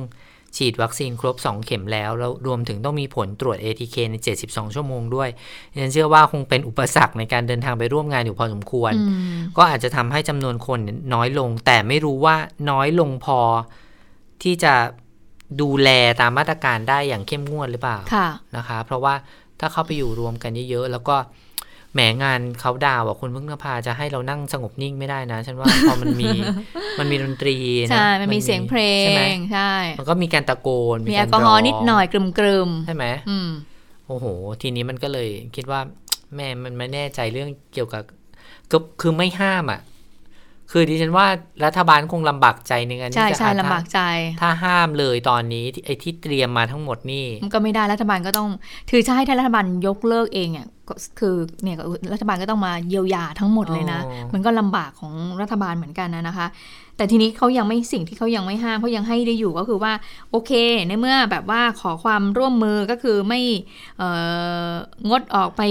ฉีดวัคซีนครบ2เข็มแล้วรวมถึงต้องมีผลตรวจ ATK ใน72ชั่วโมงด้วยฉันเชื่อว่าคงเป็นอุปสรรคในการเดินทางไปร่วมงานอยู่พอสมควรก็อาจจะทำให้จำนวนคนน้อยลงแต่ไม่รู้ว่าน้อยลงพอที่จะดูแลตามมาตรการได้อย่างเข้มงวดหรือเปล่านะคะเพราะว่าถ้าเข้าไปอยู่รวมกันเยอะๆแล้วก็แหมงานเขาดาวอ่ะคุณพึ่งนภาจะให้เรานั่งสงบนิ่งไม่ได้นะฉันว่าพอมันมีดนตรีนะใช่มันมีเสียงเพลงใช่ไหมใช่มันก็มีการตะโกนมีแอลกอฮอล์นิดหน่อยกรึมๆใช่ไหมโอ้โหทีนี้มันก็เลยคิดว่าแม่มันไม่แน่ใจเรื่องเกี่ยวกับคือไม่ห้ามอ่ะคือดิฉันว่ารัฐบาลคงลำบากใจในการที่จะลำบากใจถ้าห้ามเลยตอนนี้ไอ้ที่เตรียมมาทั้งหมดนี่มันก็ไม่ได้รัฐบาลก็ต้องถือใช่ถ้ารัฐบาลยกเลิกเองเนี่ยคือเนี่ยรัฐบาลก็ต้องมาเยียวยาทั้งหมดเลยนะมันก็ลำบากของรัฐบาลเหมือนกันนะคะแต่ทีนี้เขายังไม่สิ่งที่เขายังไม่ห้ามเขายังให้ได้อยู่ก็คือว่าโอเคในเมื่อแบบว่าขอความร่วมมือก็คือไม่งดออกไป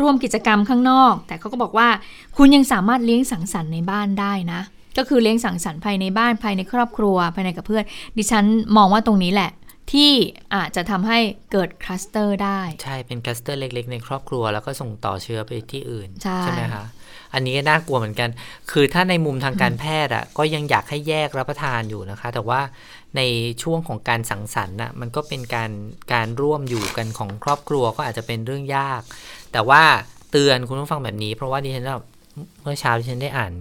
ร่วมกิจกรรมข้างนอกแต่เขาก็บอกว่าคุณยังสามารถเลี้ยงสังสรรค์ในบ้านได้นะก็คือเลี้ยงสังสรรค์ภายในบ้านภายในครอบครัวภายในกับเพื่อนดิฉันมองว่าตรงนี้แหละที่อาจจะทำให้เกิดคลัสเตอร์ได้ใช่เป็นคลัสเตอร์เล็กๆในครอบครัวแล้วก็ส่งต่อเชื้อไปที่อื่นใช่ไหมคะอันนี้ก็น่ากลัวเหมือนกันคือถ้าในมุมทางการแพทย์อ่ะก็ยังอยากให้แยกรับประทานอยู่นะคะแต่ว่าในช่วงของการสังสรรค์น่ะมันก็เป็นการร่วมอยู่กันของครอบครัวก็อาจจะเป็นเรื่องยากแต่ว่าเตือนคุณผู้ฟังแบบนี้เพราะว่าดิฉันเมื่อเช้าดิฉันได้อ่าน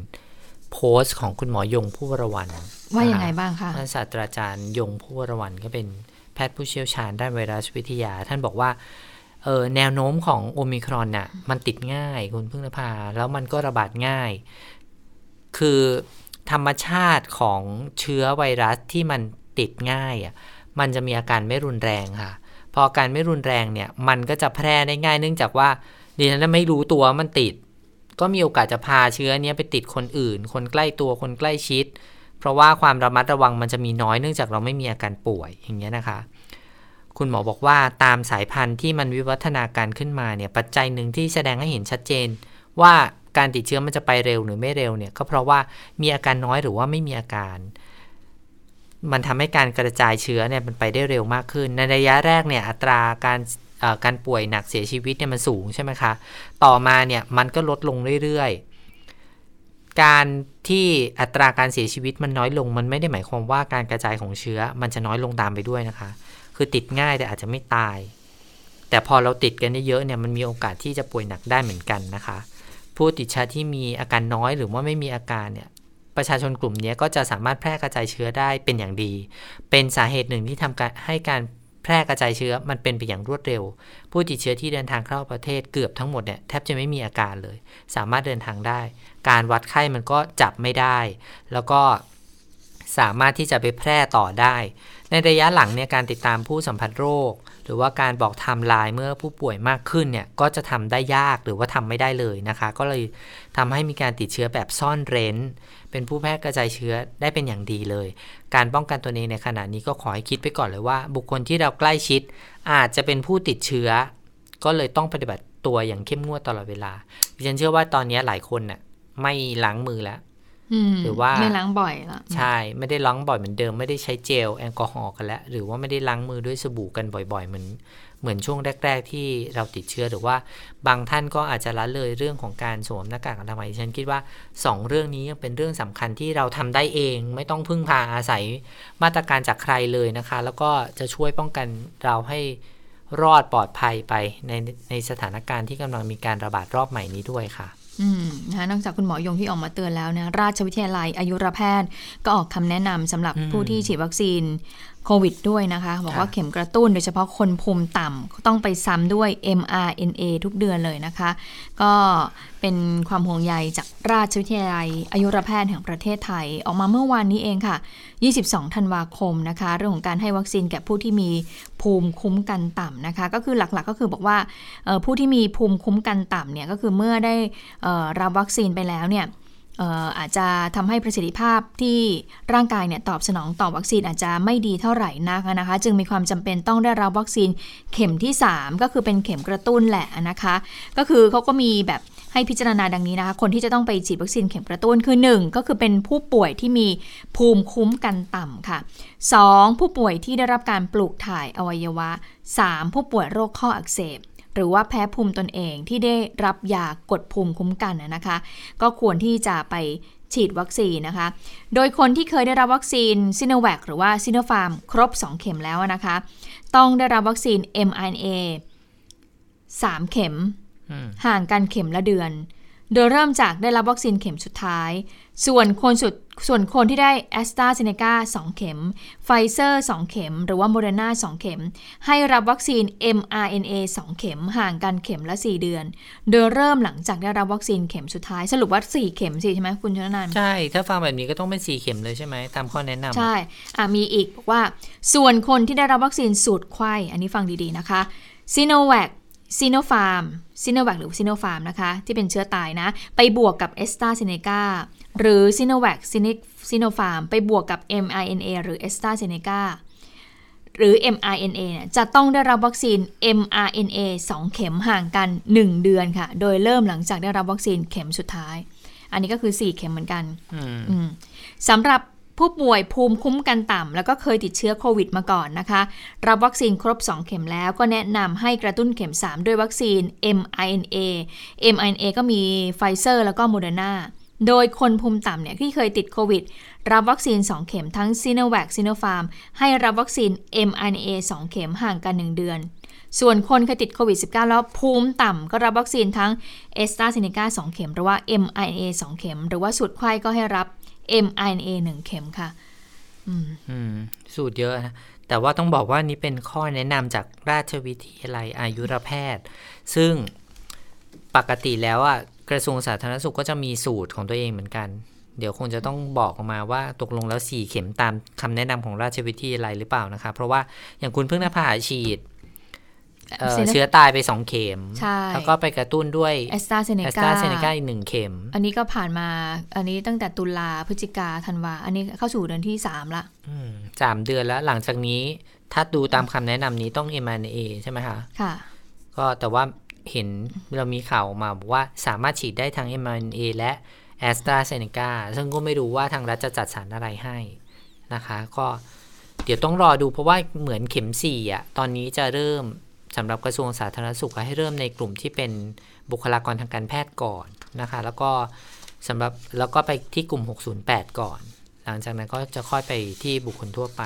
โพสต์ของคุณหมอยงผู้วรวรรณว่ายังไงบ้างคะท่านศาสตราจารย์ยงผู้วรวรรณก็เป็นแพทย์ผู้เชี่ยวชาญด้านไวรัสวิทยาท่านบอกว่าแนวโน้มของโอมิครอนน่ะมันติดง่ายคุณพึ่งนภาแล้วมันก็ระบาดง่ายคือธรรมชาติของเชื้อไวรัสที่มันติดง่ายอ่ะมันจะมีอาการไม่รุนแรงค่ะพออาการไม่รุนแรงเนี่ยมันก็จะแพร่ได้ง่ายเนื่องจากว่าดิฉันไม่รู้ตัวมันติดก็มีโอกาสจะพาเชื้อนี้ไปติดคนอื่นคนใกล้ตัวคนใกล้ชิดเพราะว่าความระมัดระวังมันจะมีน้อยเนื่องจากเราไม่มีอาการป่วยอย่างเงี้ยนะคะคุณหมอบอกว่าตามสายพันธุ์ที่มันวิวัฒนาการขึ้นมาเนี่ยปัจจัยหนึ่งที่แสดงให้เห็นชัดเจนว่าการติดเชื้อมันจะไปเร็วหรือไม่เร็วเนี่ยก็เพราะว่ามีอาการน้อยหรือว่าไม่มีอาการมันทำให้การกระจายเชื้อเนี่ยมันไปได้เร็วมากขึ้นในระยะแรกเนี่ยอัตราการป่วยหนักเสียชีวิตเนี่ยมันสูงใช่ไหมคะต่อมาเนี่ยมันก็ลดลงเรื่อยๆการที่อัตราการเสียชีวิตมันน้อยลงมันไม่ได้หมายความว่าการกระจายของเชื้อมันจะน้อยลงตามไปด้วยนะคะคือติดง่ายแต่อาจจะไม่ตายแต่พอเราติดกันเยอะเนี่ยมันมีโอกาสที่จะป่วยหนักได้เหมือนกันนะคะผู้ติดเชื้อที่มีอาการน้อยหรือว่าไม่มีอาการเนี่ยประชาชนกลุ่มนี้ก็จะสามารถแพร่กระจายเชื้อได้เป็นอย่างดีเป็นสาเหตุหนึ่งที่ทำให้การแพร่กระจายเชื้อมันเป็นไปอย่างรวดเร็วผู้ติดเชื้อที่เดินทางเข้าประเทศเกือบทั้งหมดเนี่ยแทบจะไม่มีอาการเลยสามารถเดินทางได้การวัดไข้มันก็จับไม่ได้แล้วก็สามารถที่จะไปแพร่ต่อได้ในระยะหลังเนี่ยการติดตามผู้สัมผัสโรคหรือว่าการบอกไทม์ไลน์เมื่อผู้ป่วยมากขึ้นเนี่ยก็จะทำได้ยากหรือว่าทำไม่ได้เลยนะคะก็เลยทำให้มีการติดเชื้อแบบซ่อนเร้นเป็นผู้แพร่กระจายเชื้อได้เป็นอย่างดีเลยการป้องกันตัวเองในขณะนี้ก็ขอให้คิดไปก่อนเลยว่าบุคคลที่เราใกล้ชิดอาจจะเป็นผู้ติดเชื้อก็เลยต้องปฏิบัติตัวอย่างเข้มงวดตลอดเวลาดิฉันเชื่อว่าตอนนี้หลายคนน่ะไม่ล้างมือแล้ว หรือว่าไม่ล้างบ่อยละใช่ไม่ได้ล้างบ่อยเหมือนเดิมไม่ได้ใช้เจลแอลกอฮอล์กันแล้วหรือว่าไม่ได้ล้างมือด้วยสบู่กันบ่อยๆเหมือนช่วงแรกๆที่เราติดเชื้อหรือว่าบางท่านก็อาจจะละเลยเรื่องของการสวมหน้ากากอนามัยฉันคิดว่า2เรื่องนี้ยังเป็นเรื่องสำคัญที่เราทำได้เองไม่ต้องพึ่งพาอาศัยมาตรการจากใครเลยนะคะแล้วก็จะช่วยป้องกันเราให้รอดปลอดภัยไปในสถานการณ์ที่กำลังมีการระบาดรอบใหม่นี้ด้วยค่ะนะนอกจากคุณหมอยงที่ออกมาเตือนแล้วนะราชวิทยาลัยอายุรแพทย์ก็ออกคำแนะนำสำหรับผู้ที่ฉีดวัคซีนโควิดด้วยนะคะบอกว่าเข็มกระตุ้นโดยเฉพาะคนภูมิต่ำต้องไปซ้ำด้วย mRNA ทุกเดือนเลยนะคะก็เป็นความห่วงใยจากราชวิทยาลัยอายุรแพทย์แห่งประเทศไทยออกมาเมื่อวานนี้เองค่ะ22ธันวาคมนะคะเรื่องของการให้วัคซีนแก่ผู้ที่มีภูมิคุ้มกันต่ำนะคะก็คือหลักๆก็คือบอกว่าผู้ที่มีภูมิคุ้มกันต่ำเนี่ยก็คือเมื่อได้รับวัคซีนไปแล้วเนี่ยอาจจะทำให้ประสิทธิภาพที่ร่างกายเนี่ยตอบสนองต่อวัคซีนอาจจะไม่ดีเท่าไหร่นักนะคะจึงมีความจำเป็นต้องได้รับวัคซีนเข็มที่3ก็คือเป็นเข็มกระตุ้นแหละนะคะก็คือเขาก็มีแบบให้พิจารณาดังนี้นะคะคนที่จะต้องไปฉีดวัคซีนเข็มกระตุ้นคือ1ก็คือเป็นผู้ป่วยที่มีภูมิคุ้มกันต่ำค่ะ2ผู้ป่วยที่ได้รับการปลูกถ่ายอวัยวะ3ผู้ป่วยโรคข้ออักเสบหรือว่าแพ้ภูมิตนเองที่ได้รับยากดภูมิคุ้มกันนะคะก็ควรที่จะไปฉีดวัคซีนนะคะโดยคนที่เคยได้รับวัคซีน Sinovac หรือว่า Sinopharm ครบ2เข็มแล้วนะคะต้องได้รับวัคซีน mRNA 3 เข็มห่างกันเข็มละเดือนโดยเริ่มจากได้รับวัคซีนเข็มสุดท้ายส่วนคนที่ได้ AstraZeneca 2 เข็ม Pfizer 2 เข็มหรือว่า Moderna 2 เข็มให้รับวัคซีน mRNA 2 เข็มห่างกันเข็มละ4เดือนโดยเริ่มหลังจากได้รับวัคซีนเข็มสุดท้ายสรุปว่า4เข็มใช่ไหมคุณชนนันท์ใช่ถ้าฟังแบบนี้ก็ต้องเป็น4เข็มเลยใช่ไหมตามข้อแนะนำใช่มีอีกบอกว่าส่วนคนที่ได้รับวัคซีนสูตรไข้อันนี้ฟังดีๆนะคะ Sinovac Sinopharm Sinovac หรือ Sinopharm นะคะที่เป็นเชื้อตายนะไปบวกกับ AstraZeneca หรือ Sinovac Sinopharm ไปบวกกับ mRNA หรือ AstraZeneca หรือ mRNA เนี่ยจะต้องได้รับวัคซีน mRNA 2 เข็มห่างกัน1เดือนค่ะโดยเริ่มหลังจากได้รับวัคซีนเข็มสุดท้ายอันนี้ก็คือ4เข็มเหมือนกันสำหรับผู้ป่วยภูมิคุ้มกันต่ำแล้วก็เคยติดเชื้อโควิดมาก่อนนะคะรับวัคซีนครบ2เข็มแล้วก็แนะนำให้กระตุ้นเข็ม3ด้วยวัคซีน mRNA ก็มี Pfizer แล้วก็ Moderna โดยคนภูมิต่ำเนี่ยที่เคยติดโควิดรับวัคซีน2เข็มทั้ง Sinovac Sinopharm ให้รับวัคซีน mRNA 2 เข็มห่างกัน1เดือนส่วนคนเคยติดโควิด -19 แล้วภูมิต่ำก็รับวัคซีนทั้ง AstraZeneca 2 เข็มหรือว่า mRNA 2 เข็มหรือว่าสูตรไข้ก็ให้รับmRNA 1 เข็มค่ะสูตรเยอะนะแต่ว่าต้องบอกว่านี้เป็นข้อแนะนำจากราชวิทยาลัยอายุรแพทย์ซึ่งปกติแล้วอ่ะกระทรวงสาธารณสุขก็จะมีสูตรของตัวเองเหมือนกันเดี๋ยวคงจะต้องบอกออกมาว่าตกลงแล้ว4เข็มตามคำแนะนำของราชวิทยาลัยหรือเปล่านะคะเพราะว่าอย่างคุณพึ่งนภาฉีดเชื้อตายไป2เข็มแล้วก็ไปกระตุ้นด้วย AstraZeneca อีก1เข็มอันนี้ก็ผ่านมาอันนี้ตั้งแต่ตุลาพฤศจิกาธันวาอันนี้เข้าสู่เดือนที่3ละ3เดือนแล้วหลังจากนี้ถ้าดูตามคำแนะนำนี้ต้อง mRNA ใช่ไหมคะค่ะก็แต่ว่าเห็นเรามีข่าวมาบอกว่าสามารถฉีดได้ทั้ง mRNA และ AstraZeneca ซึ่งก็ไม่รู้ว่าทางรัฐจะจัดสรรอะไรให้นะคะก็เดี๋ยวต้องรอดูเพราะว่าเหมือนเข็ม4ตอนนี้จะเริ่มสำหรับกระทรวงสาธารณสุขให้เริ่มในกลุ่มที่เป็นบุคลากรทางการแพทย์ก่อนนะคะแล้วก็สำหรับแล้วก็ไปที่กลุ่ม608ก่อนหลังจากนั้นก็จะค่อยไปที่บุคคลทั่วไป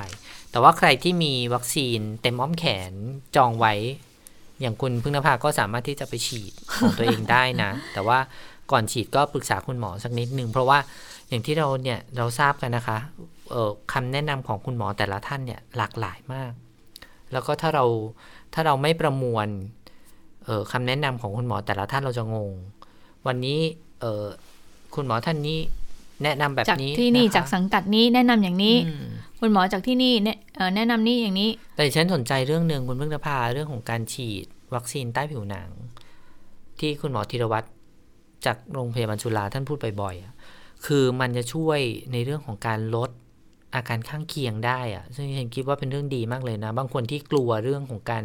แต่ว่าใครที่มีวัคซีนเต็มอ้อมแขนจองไว้อย่างคุณพึ่งนภาก็สามารถที่จะไปฉีดของตัวเองได้นะแต่ว่าก่อนฉีดก็ปรึกษาคุณหมอสักนิดนึงเพราะว่าอย่างที่เราทราบกันนะคะคำแนะนำของคุณหมอแต่ละท่านเนี่ยหลากหลายมากแล้วก็ถ้าเราไม่ประมวลคำแนะนำของคุณหมอแต่ละท่านเราจะงงวันนี้คุณหมอท่านนี้แนะนำแบบนี้จากที่นี่จากสังกัดนี้แนะนำอย่างนี้คุณหมอจากที่นี่แนะนำนี่อย่างนี้แต่ฉันสนใจเรื่องนึงคุณพึ่งนภาเรื่องของการฉีดวัคซีนใต้ผิวหนังที่คุณหมอธีรวัตรจากโรงพยาบาลจุฬาท่านพูดบ่อยๆคือมันจะช่วยในเรื่องของการลดอาการข้างเคียงได้อะซึ่งฉันคิดว่าเป็นเรื่องดีมากเลยนะบางคนที่กลัวเรื่องของการ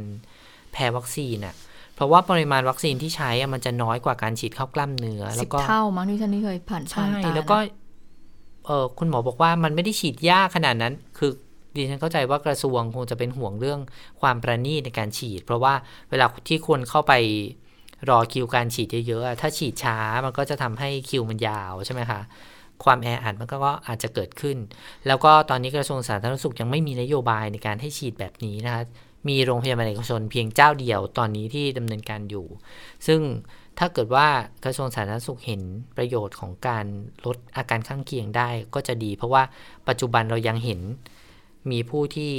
แพ้วัคซีนอ่ะเพราะว่าปริมาณวัคซีนที่ใช้มันจะน้อยกว่าการฉีดเข้ากล้ามเนื้อแล้วก็10เท่ามั้งที่ฉันเคยผ่านตาใช่แล้วก็ คุณหมอบอกว่ามันไม่ได้ฉีดยากขนาดนั้นคือดิฉันเข้าใจว่ากระทรวงคงจะเป็นห่วงเรื่องความประณีตในการฉีดเพราะว่าเวลาที่คนเข้าไปรอคิวการฉีดเยอะๆถ้าฉีดช้ามันก็จะทำให้คิวมันยาวใช่ไหมคะความแออัดมันก็อาจจะเกิดขึ้นแล้วก็ตอนนี้กระทรวงสาธารณสุขยังไม่มีนโยบายในการให้ฉีดแบบนี้นะคะมีโรงพยาบาลเอกชนเพียงเจ้าเดียวตอนนี้ที่ดำเนินการอยู่ซึ่งถ้าเกิดว่ากระทรวงสาธารณสุขเห็นประโยชน์ของการลดอาการข้างเคียงได้ก็จะดีเพราะว่าปัจจุบันเรายังเห็นมีผู้ที่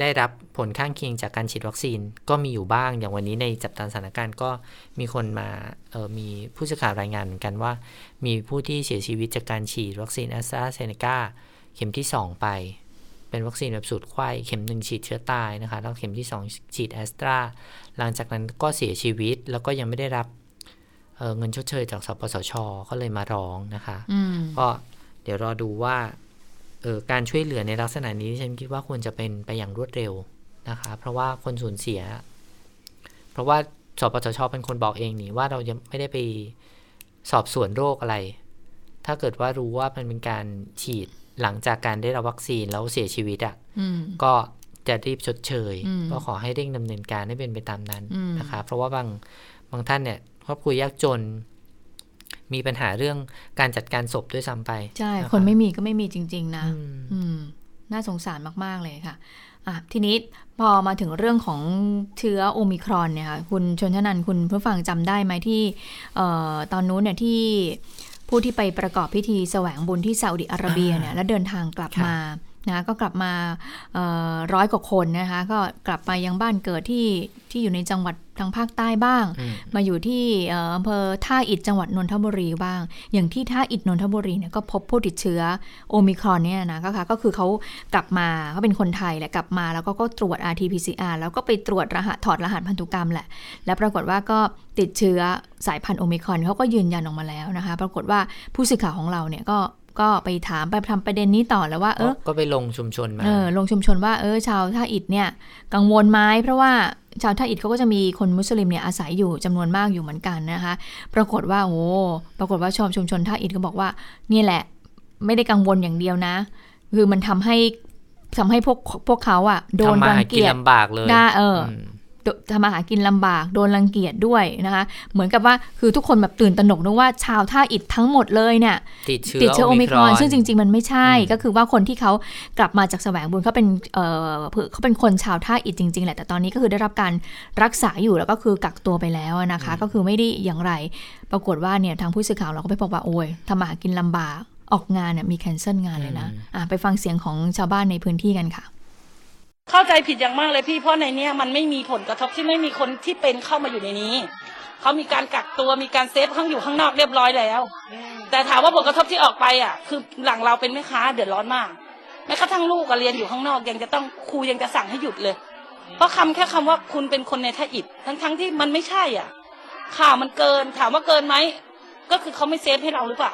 ได้รับผลข้างเคียงจากการฉีดวัคซีนก็มีอยู่บ้างอย่างวันนี้ในจับตาสถานการณ์ก็มีคนมามีผู้สื่อข่าวรายงานเหมือนกันว่ามีผู้ที่เสียชีวิตจากการฉีดวัคซีน AstraZeneca เข็มที่2ไปเป็นวัคซีนแบบสูตรไข้เข็ม1ฉีดเชื้อตายนะคะแล้วเข็มที่2ฉีด Astra หลังจากนั้นก็เสียชีวิตแล้วก็ยังไม่ได้รับเงินชดเชยจากสปสช.ก็เลยมาร้องนะคะก็เดี๋ยวรอดูว่าการช่วยเหลือในลักษณะนี้ฉันคิดว่าควรจะเป็นไปอย่างรวดเร็วนะคะเพราะว่าคนสูญเสียเพราะว่าสปสช.เป็นคนบอกเองนี่ว่าเรายังไม่ได้ไปสอบสวนโรคอะไรถ้าเกิดว่ารู้ว่ามันเป็นการฉีดหลังจากการได้รับวัคซีนแล้วเสียชีวิตอ่ะก็จะรีบชดเชยก็ขอให้เร่งดำเนินการให้เป็นไปตามนั้นนะคะเพราะว่าบางท่านเนี่ยครอบครัวยากจนมีปัญหาเรื่องการจัดการศพด้วยซ้ำไปใช่คนไม่มีก็ไม่มีจริงๆนะน่าสงสารมากๆเลยค่ะทีนี้พอมาถึงเรื่องของเชื้อโอมิครอนเนี่ยค่ะคุณชนชนันท์คุณผู้ฟังจำได้ไหมที่ตอนนู้นเนี่ยที่ผู้ที่ไปประกอบพิธีแสวงบุญที่ซาอุดิอาระเบียเนี่ยแล้วเดินทางกลับมานะก็กลับมา100 กว่าคนนะคะก็กลับไปยังบ้านเกิดที่อยู่ในจังหวัดทางภาคใต้บ้างมาอยู่ที่อำเภอท่าอิฐจังหวัดนนทบุรีบ้างอย่างที่ท่าอิฐนนทบุรีเนี่ยก็พบผู้ติดเชื้อโอมิครอนเนี่ยนะก็คือเขากลับมาเขาเป็นคนไทยแหละกลับมาแล้วก็ตรวจ RT-PCR แล้วก็ไปตรวจถอดรหัสพันธุกรรมแหละแล้วปรากฏว่าก็ติดเชื้อสายพันธุ์โอมิครอนเขาก็ยืนยันออกมาแล้วนะคะปรากฏว่าผู้สื่อข่าวของเราเนี่ยก็ไปถามไปทำประเด็นนี้ต่อแล้วว่าก็ไปลงชุมชนมาลงชุมชนว่าชาวท่าอิฐเนี่ยกังวลไหมเพราะว่าชาวท่าอิฐเขาก็จะมีคนมุสลิมเนี่ยอาศัยอยู่จำนวนมากอยู่เหมือนกันนะคะปรากฏว่าชาวชุมชนท่าอิฐก็บอกว่านี่แหละไม่ได้กังวลอย่างเดียวนะคือมันทำให้พวกเขาอ่ะโดนรังเกียจลำบากเลยได้ทำมาหากินลำบากโดนรังเกียจด้วยนะคะเหมือนกับว่าคือทุกคนแบบตื่นตระหนกนึกว่าชาวท่าอิฐทั้งหมดเลยเนี่ยติดเชื้อโอมิครอนซึ่งจริงๆมันไม่ใช่ก็คือว่าคนที่เขากลับมาจากแสวงบุญเขาเป็นคนชาวท่าอิฐจริงๆแหละแต่ตอนนี้ก็คือได้รับการรักษาอยู่แล้วก็คือกักตัวไปแล้วนะคะก็คือไม่ได้อย่างไรปรากฏว่าเนี่ยทางผู้สื่อข่าวเราก็ไปบอกว่าโอ้ยทำมาหากินลำบากออกงานเนี่ยมีแคนเซิลงานเลยนะไปฟังเสียงของชาวบ้านในพื้นที่กันค่ะเข้าใจผิดอย่างมากเลยพี่เพราะในเนี้ยมันไม่มีผลกระทบที่ไม่มีคนที่เป็นเข้ามาอยู่ในนี้เขามีการกักตัวมีการเซฟข้างอยู่ข้างนอกเรียบร้อยแล้วแต่ถามว่าผลกระทบที่ออกไปอ่ะคือหลังเราเป็นแม่ค้าเดือดร้อนมากแม้กระทั่งลูกก็เรียนอยู่ข้างนอกยังจะต้องครูยังจะสั่งให้หยุดเลยเพราะแค่คำว่าคุณเป็นคนในท่าอิฐทั้งที่มันไม่ใช่อ่ะข่าวมันเกินถามว่าเกินไหมก็คือเขาไม่เซฟให้เราหรือเปล่า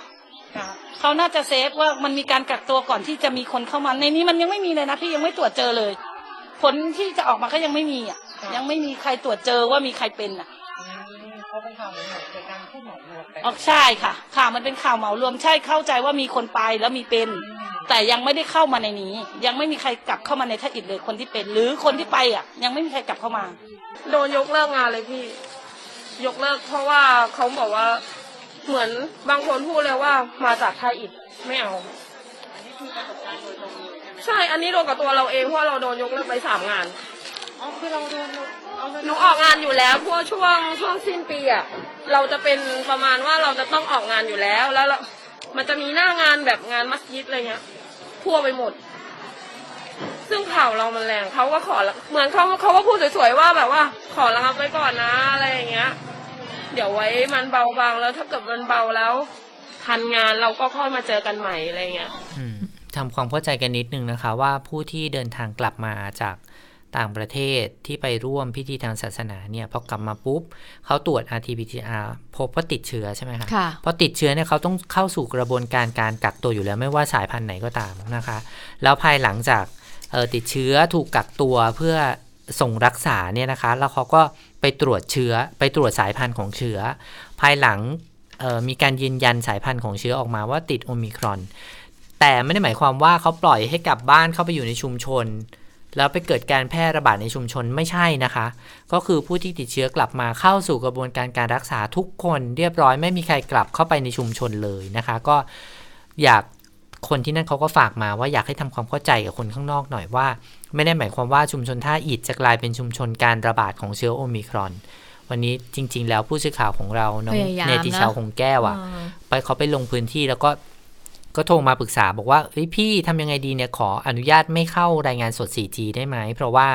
เขาน่าจะเซฟว่ามันมีการกักตัวก่อนที่จะมีคนเข้ามาในนี้มันยังไม่มีเลยนะพี่ยังไม่ตรวจเจอเลยผลที่จะออกมาก็ยังไม่มีอ่ะยังไม่มีใครตรวจเจอว่ามีใครเป็นอ่ะเขาเป็นข่าวเหมือนเป็นการพูดเหมารวมไปอ๋อใช่ค่ะข่าวมันเป็นข่าวเหมารวมใช่เข้าใจว่ามีคนไปแล้วมีเป็นแต่ยังไม่ได้เข้ามาในนี้ยังไม่มีใครกลับเข้ามาในท่าอิฐเลยคนที่เป็นหรือคนที่ไปอ่ะยังไม่มีใครกลับเข้ามาโดนยกเลิกงานเลยพี่ยกเลิกเพราะว่าเขาบอกว่าเหมือนบางคนพูดเลยว่ามาจากท่าอิฐไม่เอาใช่อันนี้โดนกับตัวเราเองเพราะเราโดนยกเลิกไป3งานอ๋อคือเราโดนหนูออกงานอยู่แล้วเพราะช่วงสิ้นปีอ่ะเราจะเป็นประมาณว่าเราจะต้องออกงานอยู่แล้วมันจะมีหน้างานแบบงานมัสยิดอะไรเงี้ยทั่วไปหมดซึ่งข่าวเรามันแรงเขาก็ขอเหมือนเขาก็พูดสวยๆว่าแบบว่าขอระงับไว้ก่อนนะอะไรอย่างเงี้ยเดี๋ยวไว้มันเบาบางแล้วถ้าเกิดมันเบาแล้วทันงานเราก็ค่อยมาเจอกันใหม่อะไรเงี้ยทำความเข้าใจกันนิดนึงนะคะว่าผู้ที่เดินทางกลับมาจากต่างประเทศที่ไปร่วมพิธีทางศาสนาเนี่ยพอกลับมาปุ๊บเขาตรวจ RT-PCR พบว่าติดเชื้อใช่ไหมคะพอติดเชื้อเนี่ยเขาต้องเข้าสู่กระบวนการกักตัวอยู่แล้วไม่ว่าสายพันธุ์ไหนก็ตามนะคะแล้วภายหลังจากติดเชื้อถูกกักตัวเพื่อส่งรักษาเนี่ยนะคะแล้วเขาก็ไปตรวจสายพันธุ์ของเชื้อภายหลัง มีการยืนยันสายพันธุ์ของเชื้อออกมาว่าติดโอมิครอนแต่ไม่ได้หมายความว่าเขาปล่อยให้กลับบ้านเข้าไปอยู่ในชุมชนแล้วไปเกิดการแพร่ระบาดในชุมชนไม่ใช่นะคะก็คือผู้ที่ติดเชื้อกลับมาเข้าสู่กระบวนการรักษาทุกคนเรียบร้อยไม่มีใครกลับเข้าไปในชุมชนเลยนะคะก็อยากคนที่นั่นเขาก็ฝากมาว่าอยากให้ทำความเข้าใจกับคนข้างนอกหน่อยว่าไม่ได้หมายความว่าชุมชนท่าอิฐจะกลายเป็นชุมชนการระบาดของเชื้อโอมิครอนวันนี้จริงๆแล้วผู้สื่อข่าวของเราน้องเนติชาวคงแก้วอ่ะไปเขาไปลงพื้นที่แล้วก็โทรมาปรึกษาบอกว่าเฮ้ยพี่ทำยังไงดีเนี่ยขออนุญาตไม่เข้ารายงานสด 4G ได้ไหมเพราะว่า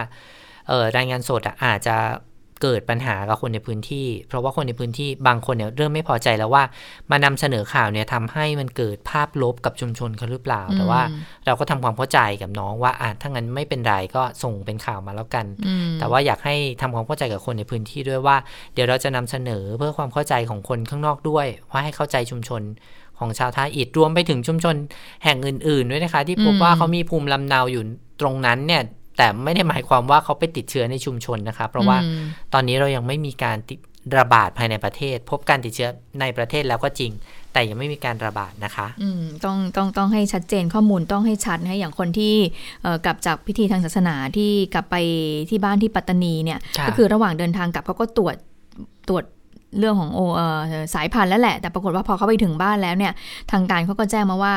รายงานสดอาจจะเกิดปัญหากับคนในพื้นที่เพราะว่าคนในพื้นที่บางคนเนี่ยเริ่มไม่พอใจแล้วว่ามานำเสนอข่าวเนี่ยทำให้มันเกิดภาพลบกับชุมชนเขาหรือเปล่าแต่ว่าเราก็ทำความเข้าใจกับน้องว่าถ้างั้นไม่เป็นไรก็ส่งเป็นข่าวมาแล้วกันแต่ว่าอยากให้ทำความเข้าใจกับคนในพื้นที่ด้วยว่าเดี๋ยวเราจะนำเสนอเพื่อความเข้าใจของคนข้างนอกด้วยว่าให้เข้าใจชุมชนของชาวท่าอิฐรวมไปถึงชุมชนแห่งอื่นๆด้วยนะคะที่พบว่าเขามีภูมิลำเนาอยู่ตรงนั้นเนี่ยแต่ไม่ได้หมายความว่าเขาไปติดเชื้อในชุมชนนะคะเพราะว่าตอนนี้เรายังไม่มีการระบาดภายในประเทศพบการติดเชื้อในประเทศแล้วก็จริงแต่ยังไม่มีการระบาดนะคะต้องให้ชัดเจนข้อมูลต้องให้ชัดนะอย่างคนที่กลับจากพิธีทางศาสนาที่กลับไปที่บ้านที่ปัตตานีเนี่ยก็คือระหว่างเดินทางกลับเขาก็ตรวจเรื่องของสายพันธุ์แล้วแหละแต่ปรากฏว่าพอเขาไปถึงบ้านแล้วเนี่ยทางการเขาก็แจ้งมาว่า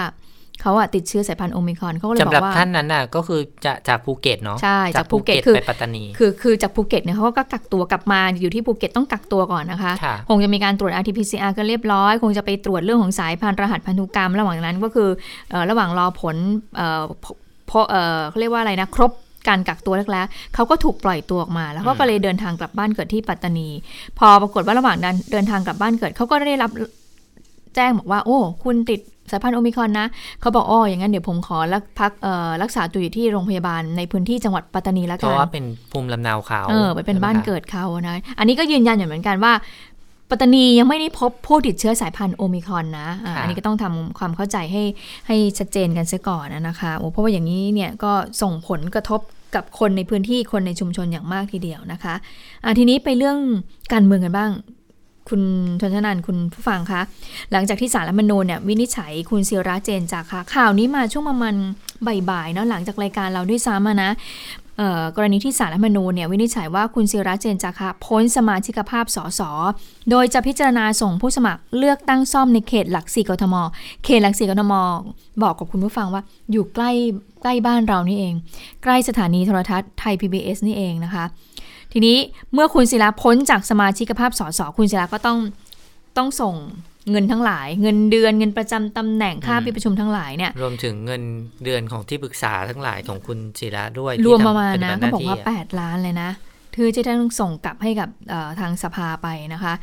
เขาติดเชื้อสายพันธุ์โอไมครอนเขาเลยบอกว่าสำหรับท่านนั้นก็คือจากภูเก็ตเนาะใช่จากภูเก็ตไปปัตตานีคือจากภูเก็ตเนี่ยเขาก็กักตัวกลับมาอยู่ที่ภูเก็ตต้องกักตัวก่อนนะคะคงจะมีการตรวจ RT-PCR กันเรียบร้อยคงจะไปตรวจเรื่องของสายพันธุ์รหัสพันธุกรรมระหว่างนั้นก็คือระหว่างรอผลเขาเรียกว่าอะไรนะครบการกักตัวแล้วเขาก็ถูกปล่อยตัวออกมาแล้วก็เลยเดินทางกลับบ้านเกิดที่ปัตตานีพอปรากฏว่าระหว่างนั้นเดินทางกลับบ้านเกิดเขาก็ได้รับแจ้งบอกว่าโอ้คุณติดสายพันธุ์โอมิครอนนะเขาบอกอ๋ออย่างงั้นเดี๋ยวผมขอพักรักษาตัวอยู่ที่โรงพยาบาลในพื้นที่จังหวัดปัตตานีแล้วกันเพราะว่าเป็นภูมิลำเนาเขาไปเป็นบ้านเกิดเขานะอันนี้ก็ยืนยันอย่างเหมือนกันว่าปัตตานียังไม่ได้พบผู้ติดเชื้อสายพันธุ์โอมิครอนนะอันนี้ก็ต้องทำความเข้าใจให้ชัดเจนกันซะก่อนนะคะโอ้เพราะว่าอย่างนี้เนี่ยก็ส่งผลกระทบกับคนในพื้นที่คนในชุมชนอย่างมากทีเดียวนะคะทีนี้ไปเรื่องการเมืองกันบ้างคุณชนชนันท์คุณผู้ฟังคะหลังจากที่ศาลรัฐธรรมนูญเนี่ยวินิจฉัยคุณศิระเจนจาคะข่าวนี้มาช่วงประมาณบ่ายๆเนาะหลังจากรายการเราด้วยซ้ำนะกรณีที่ศาลรัฐธรรมนูญเนี่ยวินิจฉัยว่าคุณศิระเจนจาคะพ้นสมาชิกภาพสสโดยจะพิจารณาส่งผู้สมัครเลือกตั้งซ่อมในเขตหลัก4กทมเขตหลัก4กทมบอกกับคุณผู้ฟังว่าอยู่ใกล้บ้านเรานี่เองใกล้สถานีโทรทัศน์ไทย PBS นี่เองนะคะทีนี้เมื่อคุณศิระพ้นจากสมาชิกภาพสสคุณศิระก็ต้องส่งเงินทั้งหลายเงินเดือนเงินประจำตำแหน่งค่าประชุมทั้งหลายเนี่ยรวมถึงเงินเดือนของที่ปรึกษาทั้งหลายของคุณศิระด้วยรวมประมาณนะเขาบอกว่า8ล้านเลยนะเธอจะต้องส่งกลับให้กับทางสภาไปนะคะ